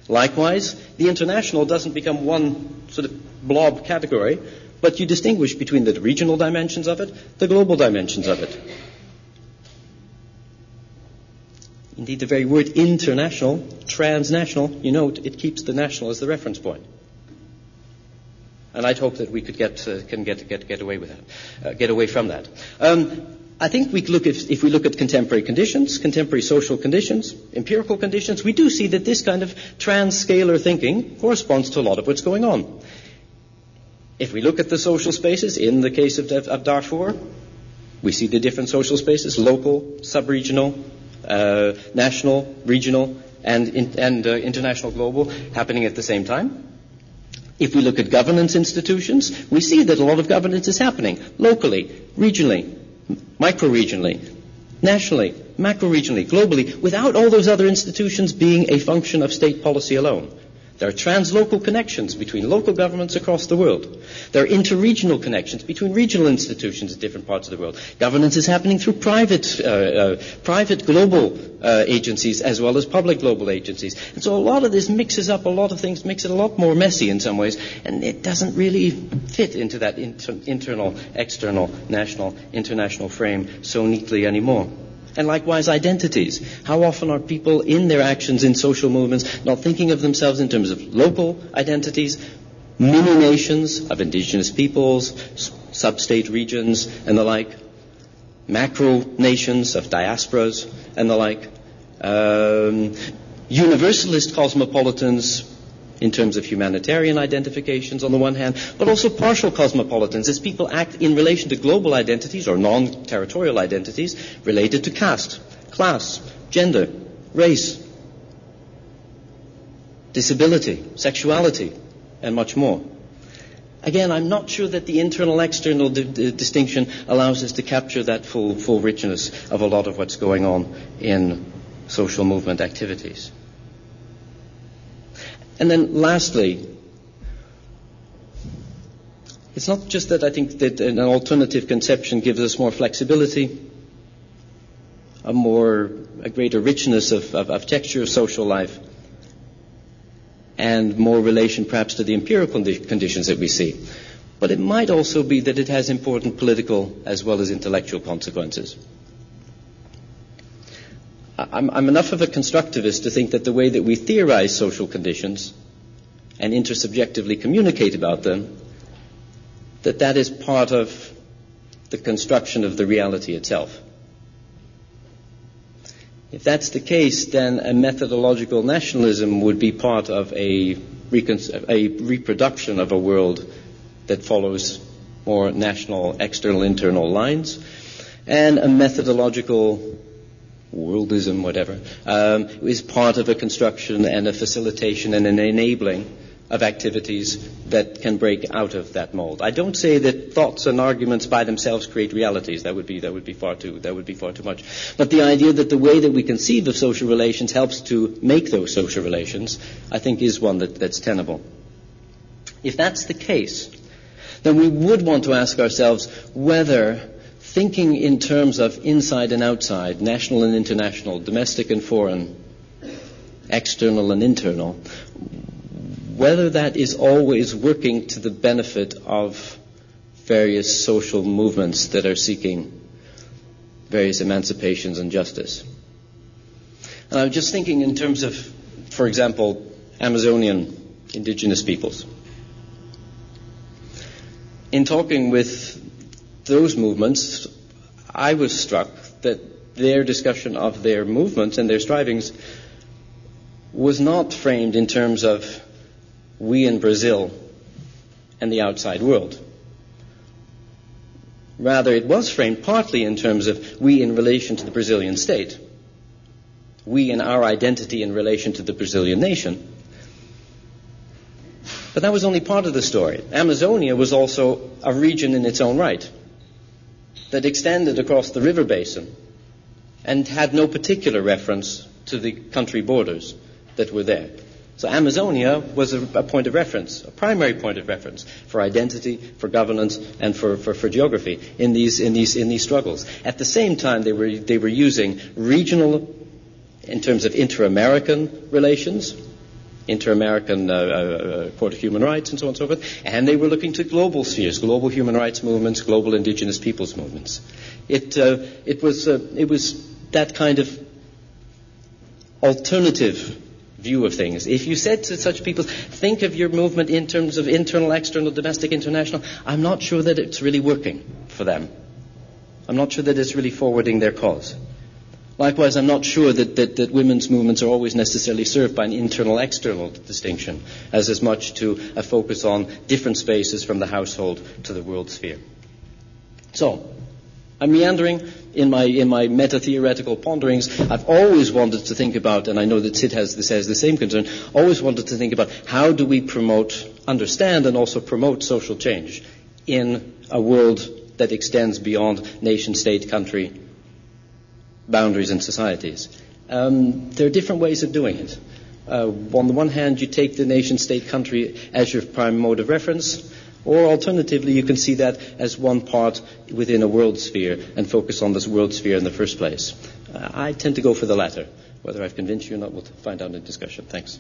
Likewise, the international doesn't become one sort of blob category, but you distinguish between the regional dimensions of it, the global dimensions of it. Indeed, the very word international, transnational, you note it keeps the national as the reference point. And I'd hope that we could get uh, can get get get away with that, uh, get away from that. Um, I think we look at, if we look at contemporary conditions, contemporary social conditions, empirical conditions, we do see that this kind of trans-scalar thinking corresponds to a lot of what's going on. If we look at the social spaces, in the case of, of Darfur, we see the different social spaces: local, sub-regional, uh, national, regional, and in, and uh, international, global, happening at the same time. If we look at governance institutions, we see that a lot of governance is happening locally, regionally, micro-regionally, nationally, macro-regionally, globally, without all those other institutions being a function of state policy alone. There are translocal connections between local governments across the world. There are interregional connections between regional institutions in different parts of the world. Governance is happening through private, uh, uh, private global uh, agencies as well as public global agencies. And so a lot of this mixes up a lot of things, makes it a lot more messy in some ways, and it doesn't really fit into that inter- internal, external, national, international frame so neatly anymore. And likewise, identities. How often are people in their actions in social movements not thinking of themselves in terms of local identities, mini nations of indigenous peoples, sub-state regions and the like, macro nations of diasporas and the like, um, universalist cosmopolitans in terms of humanitarian identifications on the one hand, but also partial cosmopolitans as people act in relation to global identities or non-territorial identities related to caste, class, gender, race, disability, sexuality, and much more. Again, I'm not sure that the internal-external di- di- distinction allows us to capture that full, full richness of a lot of what's going on in social movement activities. And then lastly, it's not just that I think that an alternative conception gives us more flexibility, a more, a greater richness of, of, of texture of social life, and more relation perhaps to the empirical conditions that we see. But it might also be that it has important political as well as intellectual consequences. I'm, I'm enough of a constructivist to think that the way that we theorize social conditions and intersubjectively communicate about them, that that is part of the construction of the reality itself. If that's the case, then a methodological nationalism would be part of a, recon- a reproduction of a world that follows more national, external, internal lines, and a methodological worldism, whatever, um, is part of a construction and a facilitation and an enabling of activities that can break out of that mold. I don't say that thoughts and arguments by themselves create realities. That would be that would be far too that would be far too much. But the idea that the way that we conceive of social relations helps to make those social relations, I think, is one that, that's tenable. If that's the case, then we would want to ask ourselves whether thinking in terms of inside and outside, national and international, domestic and foreign, external and internal, whether that is always working to the benefit of various social movements that are seeking various emancipations and justice. And I'm just thinking in terms of, for example, Amazonian indigenous peoples. In talking with those movements, I was struck that their discussion of their movements and their strivings was not framed in terms of we in Brazil and the outside world. Rather, it was framed partly in terms of we in relation to the Brazilian state, we in our identity in relation to the Brazilian nation. But that was only part of the story. Amazonia was also a region in its own right that extended across the river basin and had no particular reference to the country borders that were there. So Amazonia was a, a point of reference, a primary point of reference for identity, for governance, and for, for, for geography in these in these in these struggles. At the same time, they were they were using regional in terms of inter-American relations, inter-American uh, uh, Court of Human Rights and so on and so forth, and they were looking to global spheres, global human rights movements, global indigenous peoples movements. It, uh, it, was, uh, it was that kind of alternative view of things. If you said to such people, think of your movement in terms of internal, external, domestic, international, I'm not sure that it's really working for them. I'm not sure that it's really forwarding their cause. Likewise, I'm not sure that, that, that women's movements are always necessarily served by an internal-external distinction, as as much to a focus on different spaces from the household to the world sphere. So, I'm meandering in my in my meta-theoretical ponderings. I've always wanted to think about, and I know that Sid has this, has the same concern, always wanted to think about how do we promote, understand, and also promote social change in a world that extends beyond nation-state, country boundaries and societies. Um, there are different ways of doing it. Uh, on the one hand, you take the nation-state country as your prime mode of reference, or alternatively, you can see that as one part within a world sphere and focus on this world sphere in the first place. Uh, I tend to go for the latter. Whether I've convinced you or not, we'll find out in discussion. Thanks.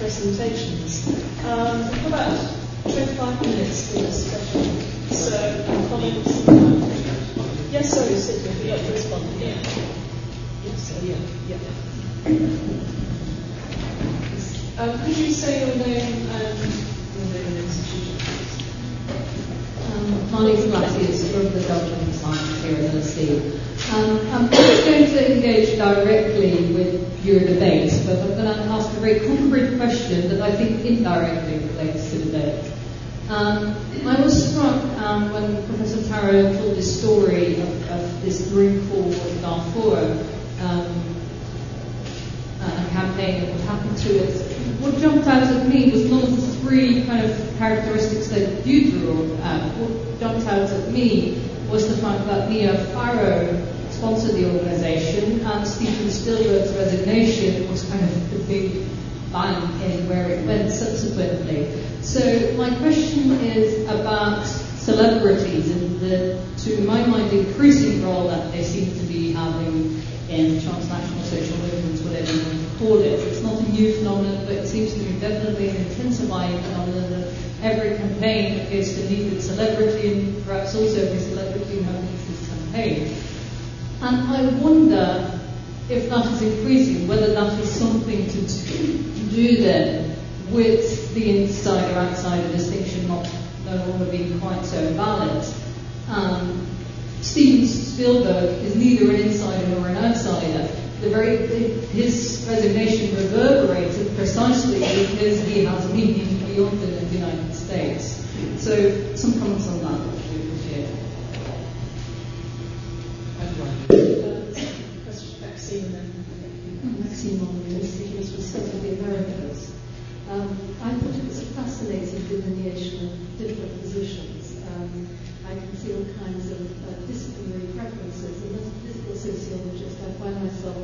Presentations. Um, about twenty-five minutes for this session. So, comments? Yes, sorry, Sid, if you'd like to respond. Yeah. Yes, sir, yeah, yeah. Um, could you say your name and your name and institution, please? My name is Matthew, it's from the Belgian Science here at L S E. Um, I'm not going to engage directly with your debates, but I'm going to ask a very concrete question that I think indirectly relates to the debate. Um, I was struck um, when Professor Tarrow told this story of, of this Dream for Darfur um, uh, campaign and what happened to it. What jumped out at me was not the three kind of characteristics that you drew out. What jumped out at me was the fact that Mia Farrow sponsored the organisation, and Stephen Stillwell's resignation was kind of the big bang in where it went subsequently. So my question is about celebrities and the, to my mind, increasing role that they seem to be having in transnational social movements, whatever you want to call it. It's not a new phenomenon, but it seems to be definitely an intensifying phenomenon that every campaign appears to lead with celebrity, and perhaps also every celebrity now leads this campaign. And I wonder if that is increasing, whether that is something to do then with the inside or outside distinction not no longer being quite so valid. Um, Steven Spielberg is neither an insider nor an outsider. The very his resignation reverberated precisely because he has meaning beyond the United States. So some comments on that would be appreciated. Maxime Monroe speaking as result of the Americas. Um, I thought it was a fascinating delineation of different positions. Um, I can see all kinds of uh, disciplinary preferences, and as a political sociologist I find myself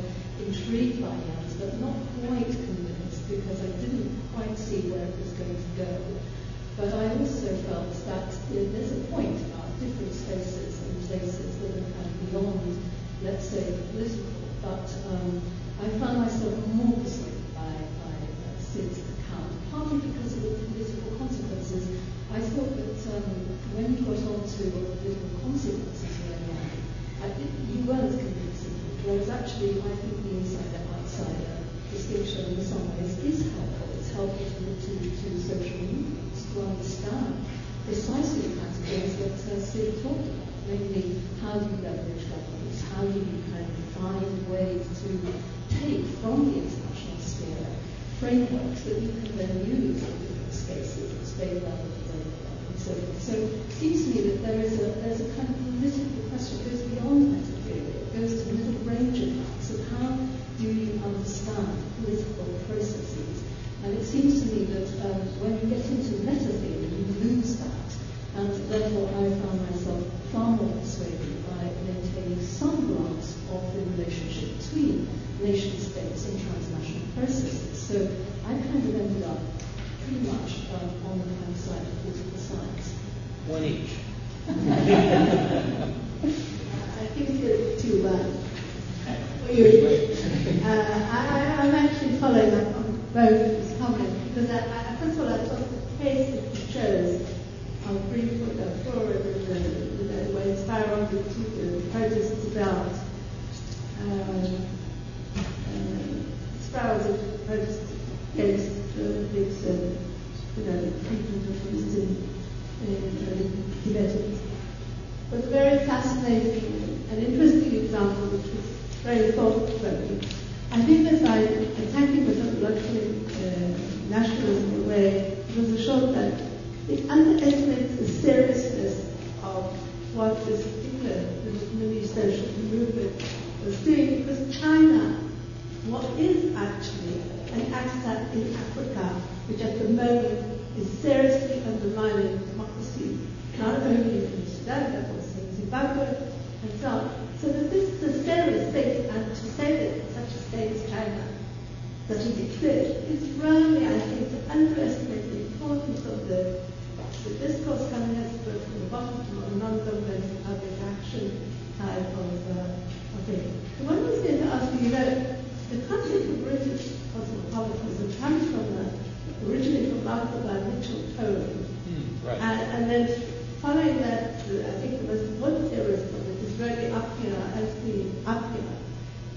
intrigued by that, but not quite convinced because I didn't quite see where it was going to go. But I also felt that uh, there's a point about different spaces and places that are kind of beyond, let's say, the political, but um, I found myself more persuaded by, by uh, Sid's account, partly because of the political consequences. I thought that um, when you got on to the political consequences early on, I think you weren't as convincing, whereas actually I think the insider-outsider distinction in some ways is helpful. It's helpful to, to, to social movements to understand precisely the kinds of things that uh, Sid talked about, namely how do you leverage government, how do you kind of find ways to take from the international sphere frameworks that you can then use in different spaces at state level, level and so forth. So it seems to me that there is a there's a kind of political question that goes beyond that theory. It goes to the middle range of that. So how do you understand political processes? And it seems to me that um, when you get into meta theory, you lose that. And therefore I found myself far more persuaded by maintaining some grasp of the relationship between nation states and transnational processes. So I kind of ended up pretty much um, on the outside One each. I think there's two words. Uh, I, I'm actually following up on both of his comments because, I, I, first of all, I thought the case that he chose of Dream for Darfur and the, you know, where his firearms were the protests about um, uh, spells of protests against the big, um, you know, treatment of Christian uh, Tibetans was a very fascinating and interesting example, which was very thought-provoking. I think that by attacking the local uh, nationalism in a way, it was a shot that it underestimates the seriousness of what this particular New Social Movement was doing, because China, what is actually an accent in Africa, which at the moment is seriously undermining democracy, not only in Sudan, but also in Zimbabwe, and so on. So that this is a serious thing, and to say that such a state as China, such as it could, is wrongly, I think, to underestimate the importance of the, the discourse coming as both from the bottom to a non-governmental public action type of, uh, of thing. And one was going to ask you, you know, the concept of British cosmopolitanism comes from that, originally from Martha by Mitchell Cohen, mm, right. and, and then following that, I think the most important theorist of it is really Appiah, as the Appiah,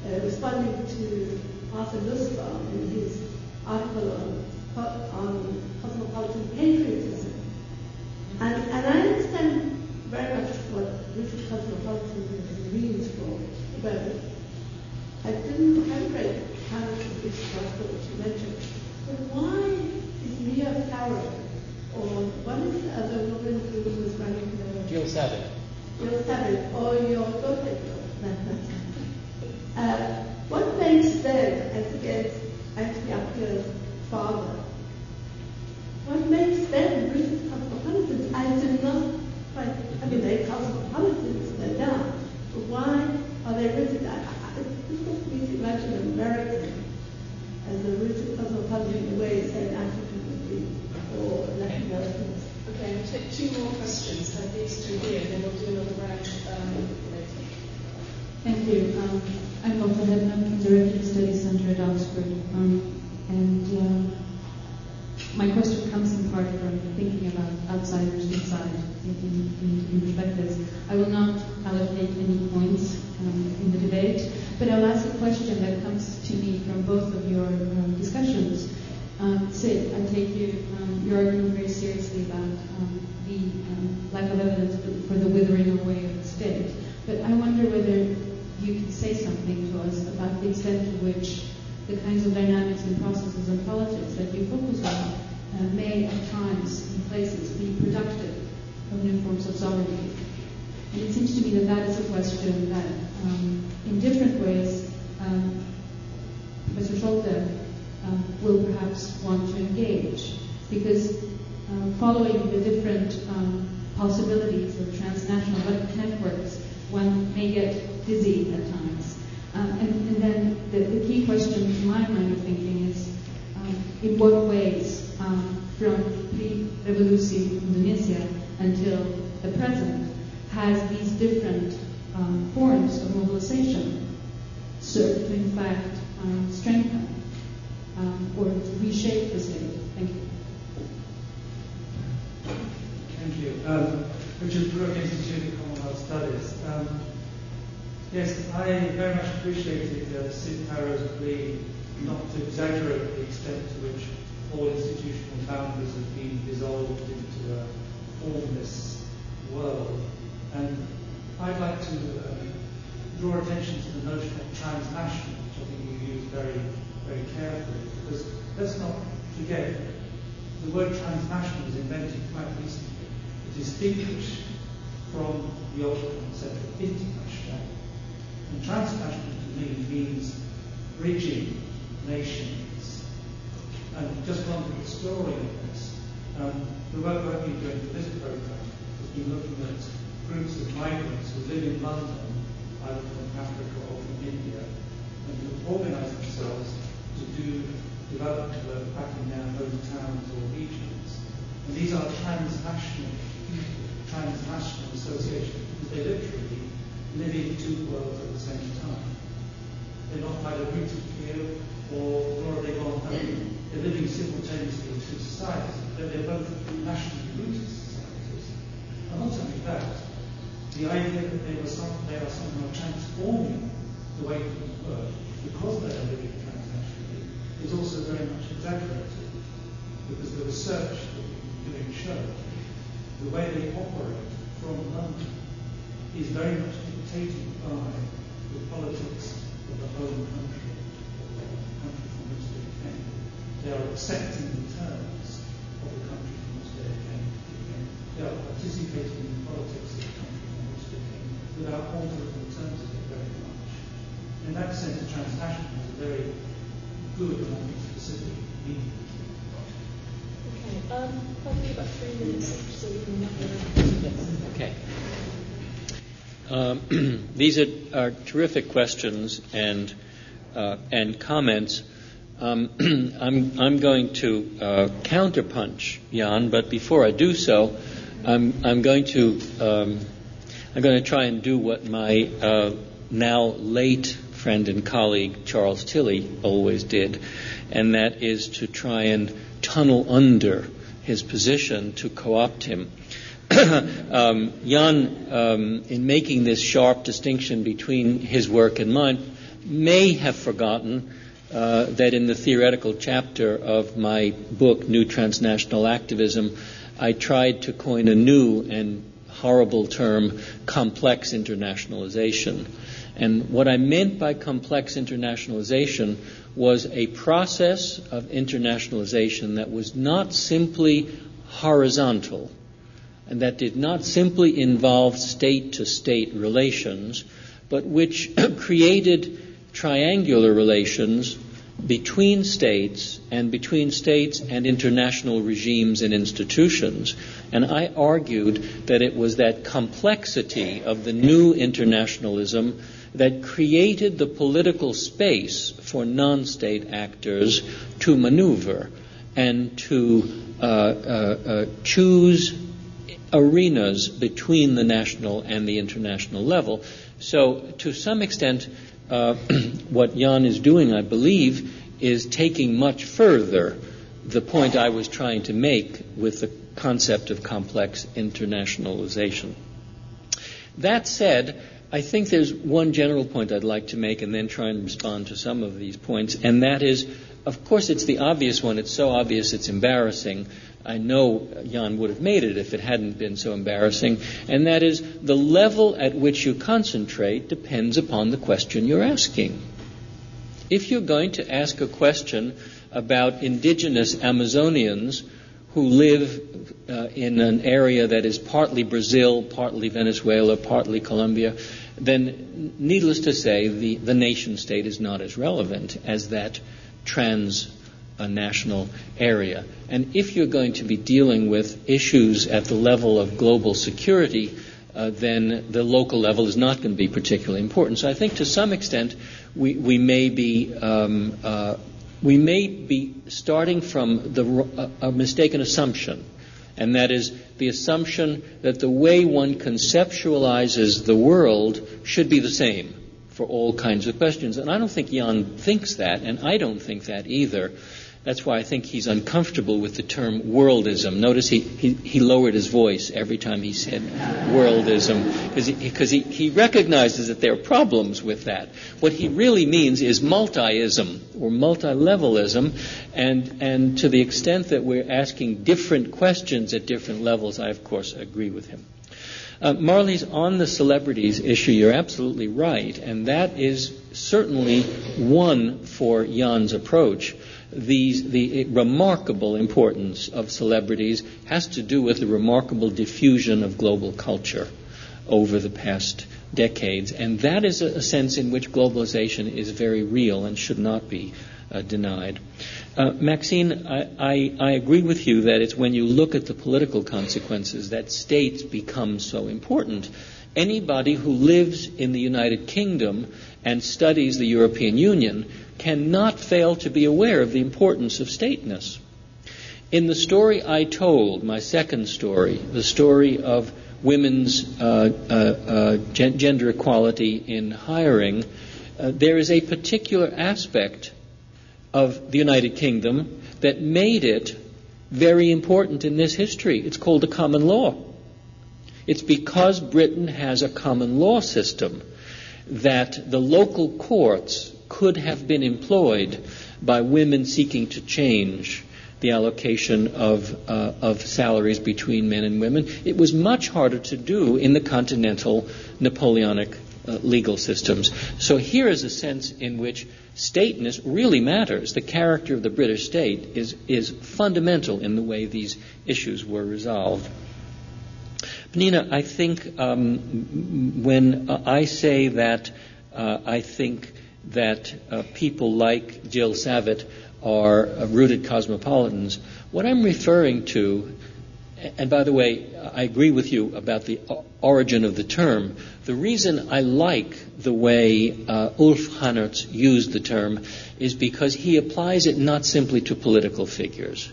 uh, responding to Arthur Nussbaum in his article on, on cosmopolitan patriotism. And, and I understand very much what British cosmopolitanism means for Britain. I didn't have a great challenge with this article which you mentioned, but why is Mia Farrow, or what is the other woman who was running the... Jill Savitt. Jill Savitt, or your daughter. uh, what makes them, as against Anthony Appiah's father, what makes them British cosmopolitans? I do not quite... I mean, they're cosmopolitans, no doubt, but why are they British? It's difficult for me to imagine an American as a British cosmopolitan in the way, say, an African would be. Or Latin Americans. Okay, I'll take two more questions, and these two here, and then we'll do another round um, later. Thank you. Um, I'm Ulf Hannerz, I'm from the Refugee Studies Centre at Oxford. Um, and um, my question comes in part from thinking about outsiders inside, thinking in perspectives. I will not allocate any points um, in the debate, but I'll ask a question that comes to me from both of your um, discussions. Um, Sid, I take you, um, your argument very seriously about um, the um, lack of evidence for the withering away of the state. But I wonder whether you can say something to us about the extent to which the kinds of dynamics and processes and politics that you focus on uh, may at times and places be productive of new forms of sovereignty. And it seems to me that that is a question that um, in different ways um, Professor Scholte Uh, will perhaps want to engage, because uh, following the different um, possibilities of transnational networks, one may get dizzy at times. Uh, and, and then the, the key question to my mind of thinking is, um, in what ways um, from pre-revolution Indonesia until the present has these different um, forms of mobilization served to in fact um, strengthen Um, or reshape the state. Thank you. Thank you. Um, Richard Brook, Institute of Commonwealth Studies. Um, yes, I very much appreciated uh, Sid Tarrow's plea not to exaggerate the extent to which all institutional boundaries have been dissolved into a formless world. And I'd like to um, draw attention to the notion of transnational, which I think you used very very carefully, because let's not forget the word transnational was invented quite recently to distinguish from the old concept of international. And transnational to me means bridging nations. And just one quick story of this. Um, the work I've been doing for this programme has been looking at groups of migrants who live in London, either from Africa or from India, and who organise themselves to do development work back in their hometowns or regions. And these are transnational people transnational association, they're literally living two worlds at the same time. They're not either Peter or Laura de Gontamin. They're living simultaneously in two societies, but they're both nationally rooted societies. And not only that, the idea that they, were some, they are somehow transforming the way things work because they are living transnationally is also very much exaggerated, because the research that we've been doing showed the way they operate from London is very much dictated by the politics of the home country, or the country from which they came. They are accepting the terms of the country from which they came. They are participating in the politics of the country from which they came without altering the terms of it very much. In that sense, the transnational is a very good and I think specific meaning. Okay, um, probably about three minutes, so we can have Okay. Um, these are, are terrific questions and uh, and comments. Um, I'm I'm going to uh, counterpunch Jan, but before I do so, I'm I'm going to um, I'm going to try and do what my uh, now late friend and colleague Charles Tilley always did, and that is to try and tunnel under his position to co-opt him. um, Jan, um, in making this sharp distinction between his work and mine, may have forgotten uh, that in the theoretical chapter of my book, New Transnational Activism, I tried to coin a new and horrible term, complex internationalization. And what I meant by complex internationalization was a process of internationalization that was not simply horizontal, and that did not simply involve state-to-state relations, but which created triangular relations between states and between states and international regimes and institutions. And I argued that it was that complexity of the new internationalism that created the political space for non-state actors to maneuver and to uh, uh, uh, choose arenas between the national and the international level. So to some extent, uh, what Jan is doing, I believe, is taking much further the point I was trying to make with the concept of complex internationalization. That said, I think there's one general point I'd like to make and then try and respond to some of these points, and that is, of course, it's the obvious one. It's so obvious it's embarrassing. I know Jan would have made it if it hadn't been so embarrassing, and that is the level at which you concentrate depends upon the question you're asking. If you're going to ask a question about indigenous Amazonians who live uh, in an area that is partly Brazil, partly Venezuela, partly Colombia, then needless to say, the, the nation state is not as relevant as that transnational area. And if you're going to be dealing with issues at the level of global security, uh, then the local level is not going to be particularly important. So I think to some extent we, we may be um, uh, we may be starting from the, uh, a mistaken assumption, and that is the assumption that the way one conceptualizes the world should be the same for all kinds of questions. And I don't think Jan thinks that, and I don't think that either. That's why I think he's uncomfortable with the term worldism. Notice he, he, he lowered his voice every time he said worldism, because he, he, he recognizes that there are problems with that. What he really means is multiism or multilevelism, and, and to the extent that we're asking different questions at different levels, I, of course, agree with him. Uh, Marley's on the celebrities issue, you're absolutely right, and that is certainly one for Jan's approach. These, the remarkable importance of celebrities has to do with the remarkable diffusion of global culture over the past decades. And that is a, a sense in which globalization is very real and should not be uh, denied. Uh, Maxine, I, I, I agree with you that it's when you look at the political consequences that states become so important. Anybody who lives in the United Kingdom and studies the European Union cannot fail to be aware of the importance of stateness. In the story I told, my second story, the story of women's uh, uh, uh, gen- gender equality in hiring, uh, there is a particular aspect of the United Kingdom that made it very important in this history. It's called the common law. It's because Britain has a common law system that the local courts could have been employed by women seeking to change the allocation of uh, of salaries between men and women. It was much harder to do in the continental Napoleonic uh, legal systems. So here is a sense in which stateness really matters. The character of the British state is is fundamental in the way these issues were resolved. Nina, I think um, when uh, I say that uh, I think that uh, people like Jill Savitt are uh, rooted cosmopolitans, what I'm referring to, and by the way, I agree with you about the o- origin of the term. The reason I like the way uh, Ulf Hannerz used the term is because he applies it not simply to political figures.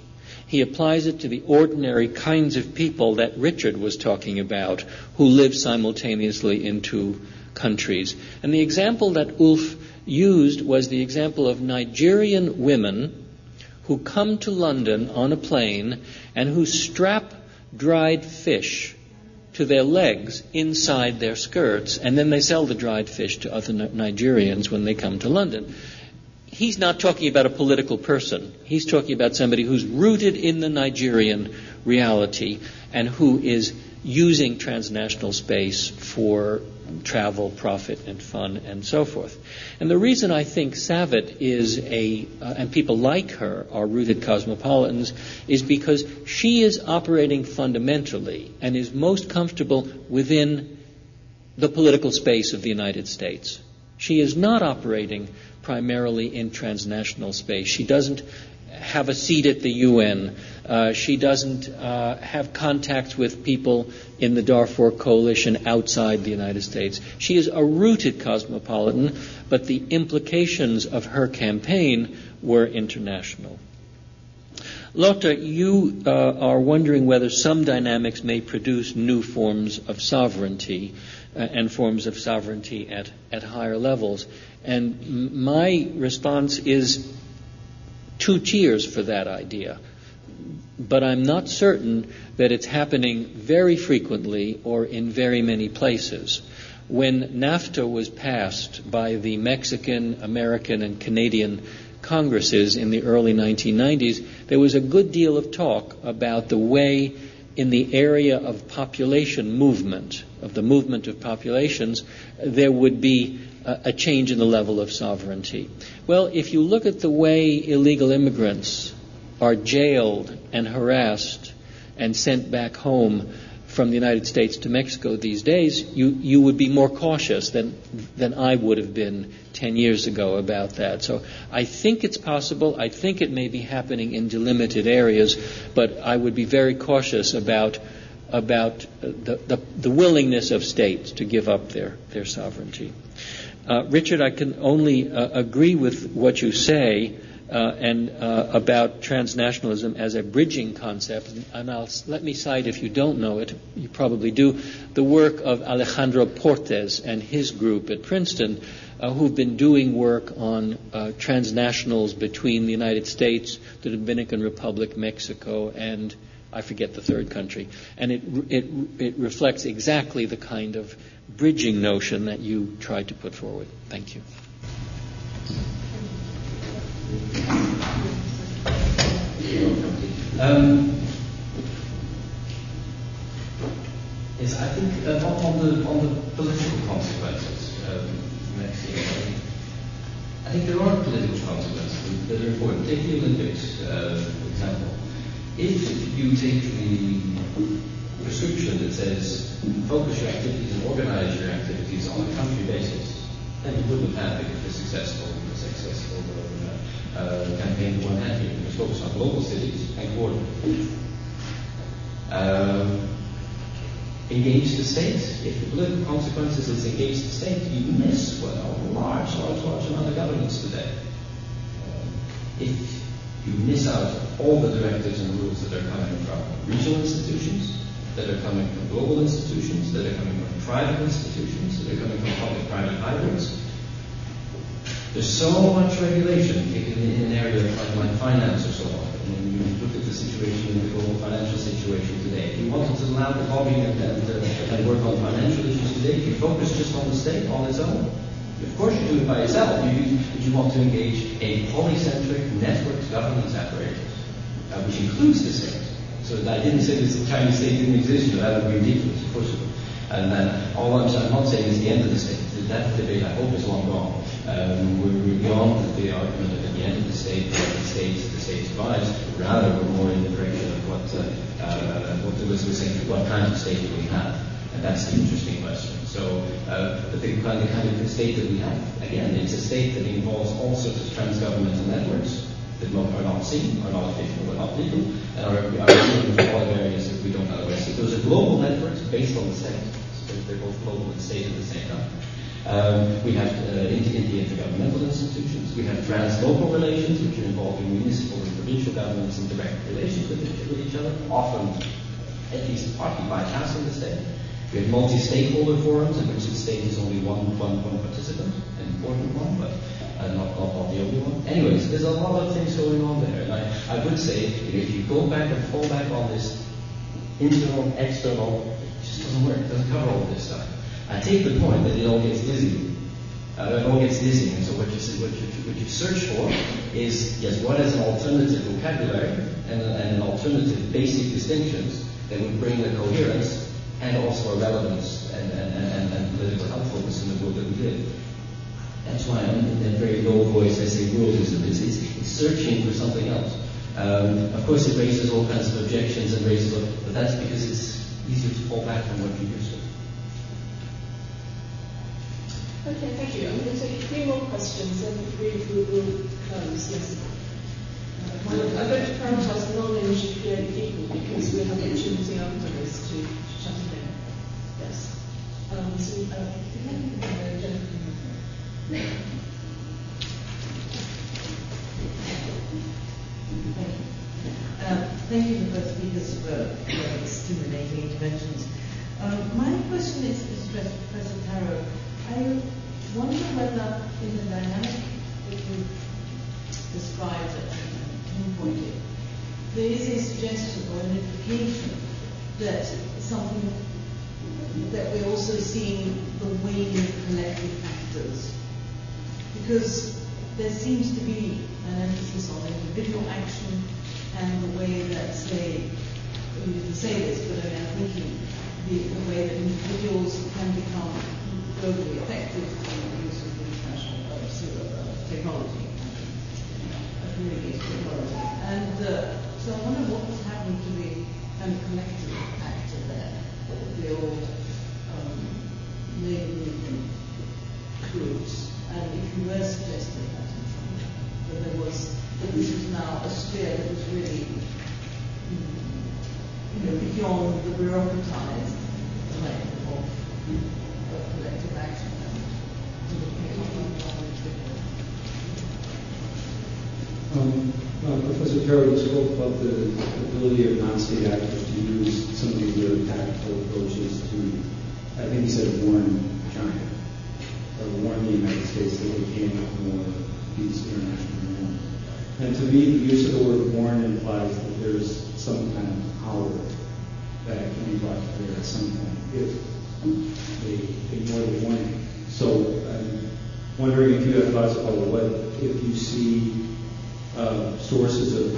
He applies it to the ordinary kinds of people that Richard was talking about who live simultaneously in two countries. And the example that Ulf used was the example of Nigerian women who come to London on a plane and who strap dried fish to their legs inside their skirts, and then they sell the dried fish to other Nigerians when they come to London. He's not talking about a political person. He's talking about somebody who's rooted in the Nigerian reality and who is using transnational space for travel, profit, and fun, and so forth. And the reason I think Savitt is a, uh, and people like her are rooted cosmopolitans, is because she is operating fundamentally and is most comfortable within the political space of the United States. She is not operating primarily in transnational space. She doesn't have a seat at the U N. Uh, she doesn't uh, have contacts with people in the Darfur coalition outside the United States. She is a rooted cosmopolitan, but the implications of her campaign were international. Lotte, you uh, are wondering whether some dynamics may produce new forms of sovereignty uh, and forms of sovereignty at, at higher levels. And m- my response is two cheers for that idea. But I'm not certain that it's happening very frequently or in very many places. When NAFTA was passed by the Mexican, American, and Canadian Congresses in the early nineteen nineties, there was a good deal of talk about the way in the area of population movement, of the movement of populations, there would be a, a change in the level of sovereignty. Well, if you look at the way illegal immigrants are jailed and harassed and sent back home from the United States to Mexico these days, you, you would be more cautious than than I would have been ten years ago about that. So I think it's possible. I think it may be happening in delimited areas, but I would be very cautious about about the, the, the willingness of states to give up their, their sovereignty. Uh, Richard, I can only uh, agree with what you say uh, and uh, about transnationalism as a bridging concept. And I'll, let me cite, if you don't know it, you probably do, the work of Alejandro Portes and his group at Princeton, Uh, who've been doing work on uh, transnationals between the United States, the Dominican Republic, Mexico, and I forget the third country. And it it it reflects exactly the kind of bridging notion that you tried to put forward. Thank you. Um, yes, I think uh, on the on the political consequences. Um, I think there are political consequences that are important. Take the Olympics, uh, for example. If you take the prescription that says focus your activities and organize your activities on a country basis, then you wouldn't have it if it's successful, a successful uh, uh, campaign that one had here. It was focused on local cities and coordinate. Um, Engage the state. If the political consequences is engage the state, you miss well large, large, large amount of governance today. Uh, if you miss out all the directives and rules that are coming from regional institutions, that are coming from global institutions, that are coming from private institutions, that are coming from public-private hybrids. There's so much regulation in an area like finance or so on. And you look at the situation, the global financial situation today. If you wanted to allow the lobbying and, and, uh, and work on financial issues today, if you focus just on the state on its own, of course you do it by yourself. You, you want to engage a polycentric networked governance apparatus, uh, which includes the state. So I didn't say this the Chinese state didn't exist, so that would be ridiculous, of course. And uh, all I'm, I'm not saying is the end of the state. That debate, I hope, is long gone. Um, we're beyond the argument that at the end of the state, the state, the state survives. Rather, we're more in the direction of what uh, uh, what the list was saying. What kind of state do we have? And that's the interesting question. So, uh, the, the kind of state that we have, again, it's a state that involves all sorts of transgovernmental networks that are not seen, are not official, are not legal, and are dealing with all areas that we don't otherwise see. Those are global networks based on the same. So they're both global and state at the same time. Um, we have uh, inter- intergovernmental institutions, we have translocal relations, which are involving municipal and provincial governments in direct relations with, with each other, often at least partly bypassing the state. We have multi-stakeholder forums in which the state is only one, one, one participant, an important one, but uh, not, not, not the only one. Anyways, there's a lot of things going on there, and I, I would say if you go back and fall back on this internal, external, it just doesn't work, it doesn't cover all this stuff. I take the point that it all gets dizzy. Uh, it all gets dizzy, and so what you, what, you, what you search for is, yes, what is an alternative vocabulary and, and an alternative basic distinctions that would bring the coherence and also a relevance and, and, and, and political helpfulness in the world that we live. That's why I'm in that very low voice essay worldism. It's, it's, it's searching for something else. Um, of course, it raises all kinds of objections and raises, all, but that's because it's easier to fall back from what you used to. Okay, thank you. I'm going to take three more questions and we will close. Yes. Uh, I'm going to prioritise non-English and creative people because we have the opportunity after this to shut it down. Yes. Um, so, uh, uh, thank you to both speakers for very stimulating interventions. Um, my question is to Professor Tarrow. I wonder whether in the dynamic that you described and pinpointed, there is a suggestion or an implication that something that we're also seeing the waning of collective factors. Because there seems to be an emphasis on individual action and the way that, say, you didn't say this, but I mean, I'm thinking the, the way that individuals can become globally effective in the use of international uh, civil, uh, technology, uh, communication technology. And uh, so I wonder what was happening to the kind of collective actor there, the old um, labor movement groups. And if you were suggesting that in some way, that there was, that this is now a sphere that was really, you know, beyond the bureaucratized way of. Collective action. Um, well, Professor Tarrow spoke about the ability of non-state actors to use some of these really tactical approaches to, I think he said, warn China, or warn the United States that they can't ignore these international norms. And to me, the use of the word warn implies that there's some kind of power that can be brought to bear at some point, if they ignore the warning. So I'm wondering if you have thoughts about what, if you see uh, sources of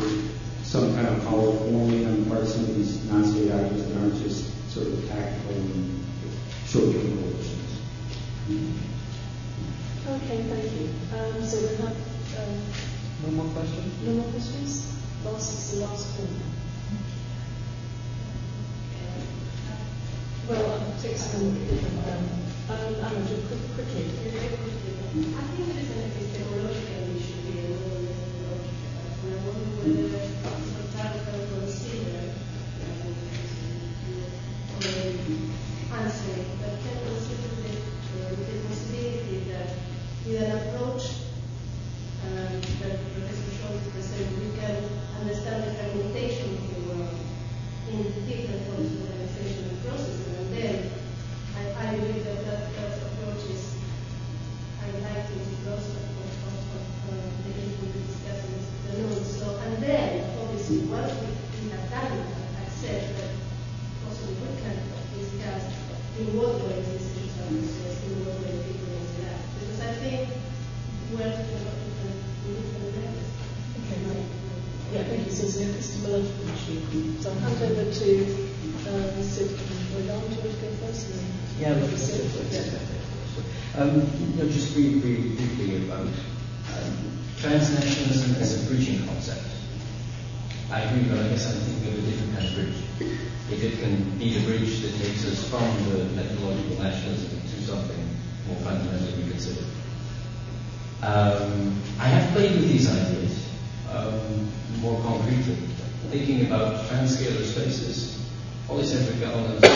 some kind of power forming on the part of some of these non-state actors that aren't just sort of tactical and short-term coalitions. Okay, thank you. Um, so we have um, no more questions. No more questions. Last is the last one. Well, I'll take some um, um, I mean, just quick, quickly. I think there is an epistemological issue here, and I wonder whether sometimes I consider, um, or answering, but can consider the, uh, the possibility that with an approach um, that Professor Scholl is presenting, we can over to um, Sid. Well, Jan, do you want to go first? Yeah, I'll go first. Just really, really briefly about um, transnationalism as a bridging concept. I agree, but I guess I'm thinking of a different kind of bridge. If it can be the bridge that takes us from the methodological nationalism to something more fundamentally reconsidered. Um, I have played with these ideas um, more concretely, thinking about transcalar spaces, polycentric elements,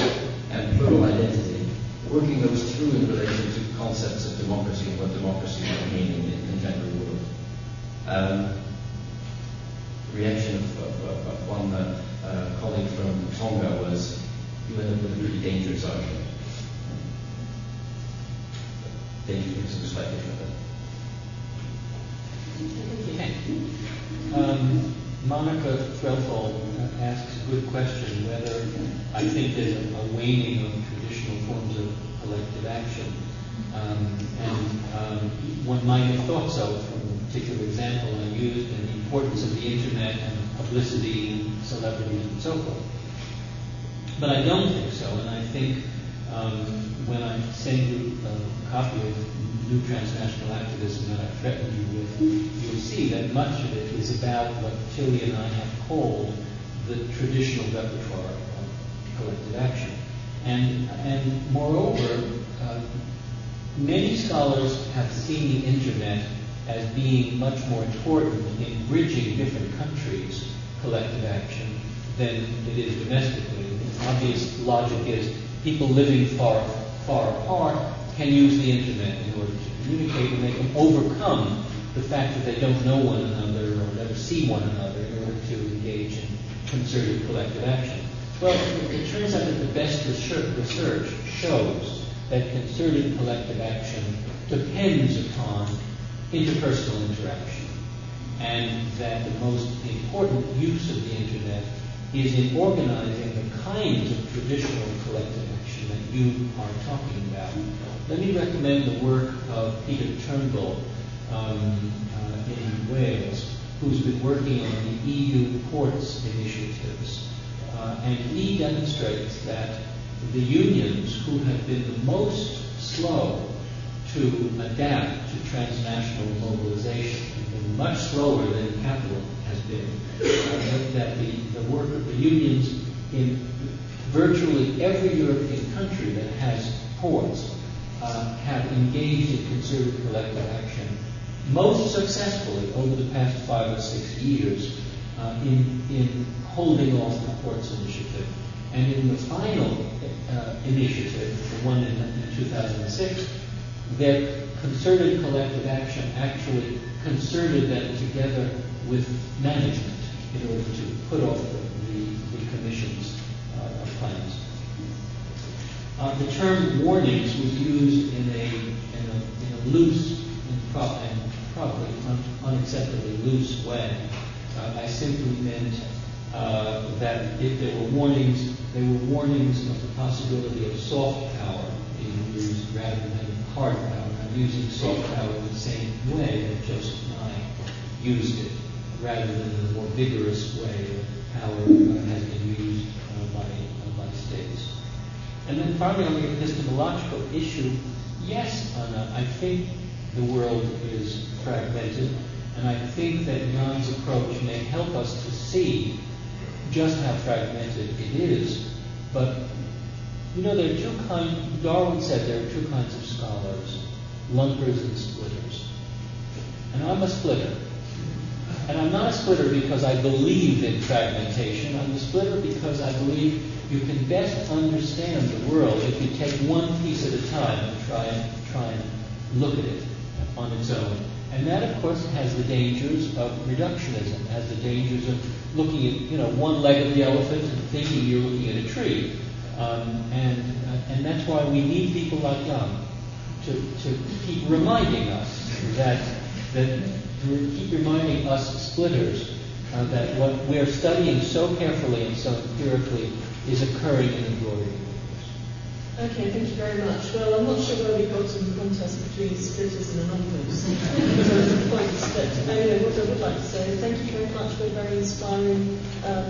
and plural identity, working those through in relation to concepts of democracy and what democracy might mean in the contemporary world. Um, reaction of, of, of one uh, uh, colleague from Tonga was, you end up with a really dangerous argument. Dangerous is slightly different. Um, Monica Trelfold asks a good question, whether I think there's a, a waning of traditional forms of collective action. Um, and um, one might have thought so from the particular example I used and the importance of the internet and publicity and celebrities and so forth. But I don't think so, and I think um, when I send you a copy of New Transnational Activism that I've threatened you with, you'll see that much of it is about what Tilley and I have called the traditional repertoire of collective action. And, and moreover, uh, many scholars have seen the internet as being much more important in bridging different countries' collective action than it is domestically. The obvious logic is people living far, far apart can use the internet in order to communicate, and they can overcome the fact that they don't know one another or never see one another in order to engage in concerted collective action. Well, it turns out that the best research shows that concerted collective action depends upon interpersonal interaction, and that the most important use of the internet is in organizing the kinds of traditional collective action that you are talking about. Let me recommend the work of Peter Turnbull um, uh, in Wales, who's been working on the E U ports initiatives. Uh, and he demonstrates that the unions who have been the most slow to adapt to transnational mobilization have been much slower than capital has been, uh, that the, the work of the unions in virtually every European country that has ports uh, have engaged in concerted collective action most successfully over the past five or six years uh, in, in holding off the ports initiative. And in the final uh, initiative, the one in, in two thousand six, their concerted collective action actually concerted them together with management in order to put off the, the, the commission's uh, plans. Uh, the term warnings was used in a, in a, in a loose and, pro- and probably un- unacceptably loose way. Uh, I simply meant uh, that if there were warnings, they were warnings of the possibility of soft power being used rather than hard power. I'm using soft power in the same way that Joseph Nye used it, rather than the more vigorous way that power uh, has been used uh, by, uh, by states. And then finally, on the epistemological issue, yes, Anna, I think the world is fragmented, and I think that Jan's approach may help us to see just how fragmented it is. But you know, there are two kinds, Darwin said there are two kinds of scholars, lumpers and splitters. And I'm a splitter. And I'm not a splitter because I believe in fragmentation. I'm a splitter because I believe you can best understand the world if you take one piece at a time and try and, try and look at it on its own. And that, of course, has the dangers of reductionism, has the dangers of looking at, you know, one leg of the elephant and thinking you're looking at a tree. Um, and uh, and that's why we need people like Jan to, to keep reminding us that, that to keep reminding us splitters uh, that what we're studying so carefully and so empirically is occurring in the glory of the universe. Okay, thank you very much. Well, I'm not sure where we got to the contest between splitters and anomalies in terms of points, but anyway, what I would like to say is thank you very much for a very inspiring um,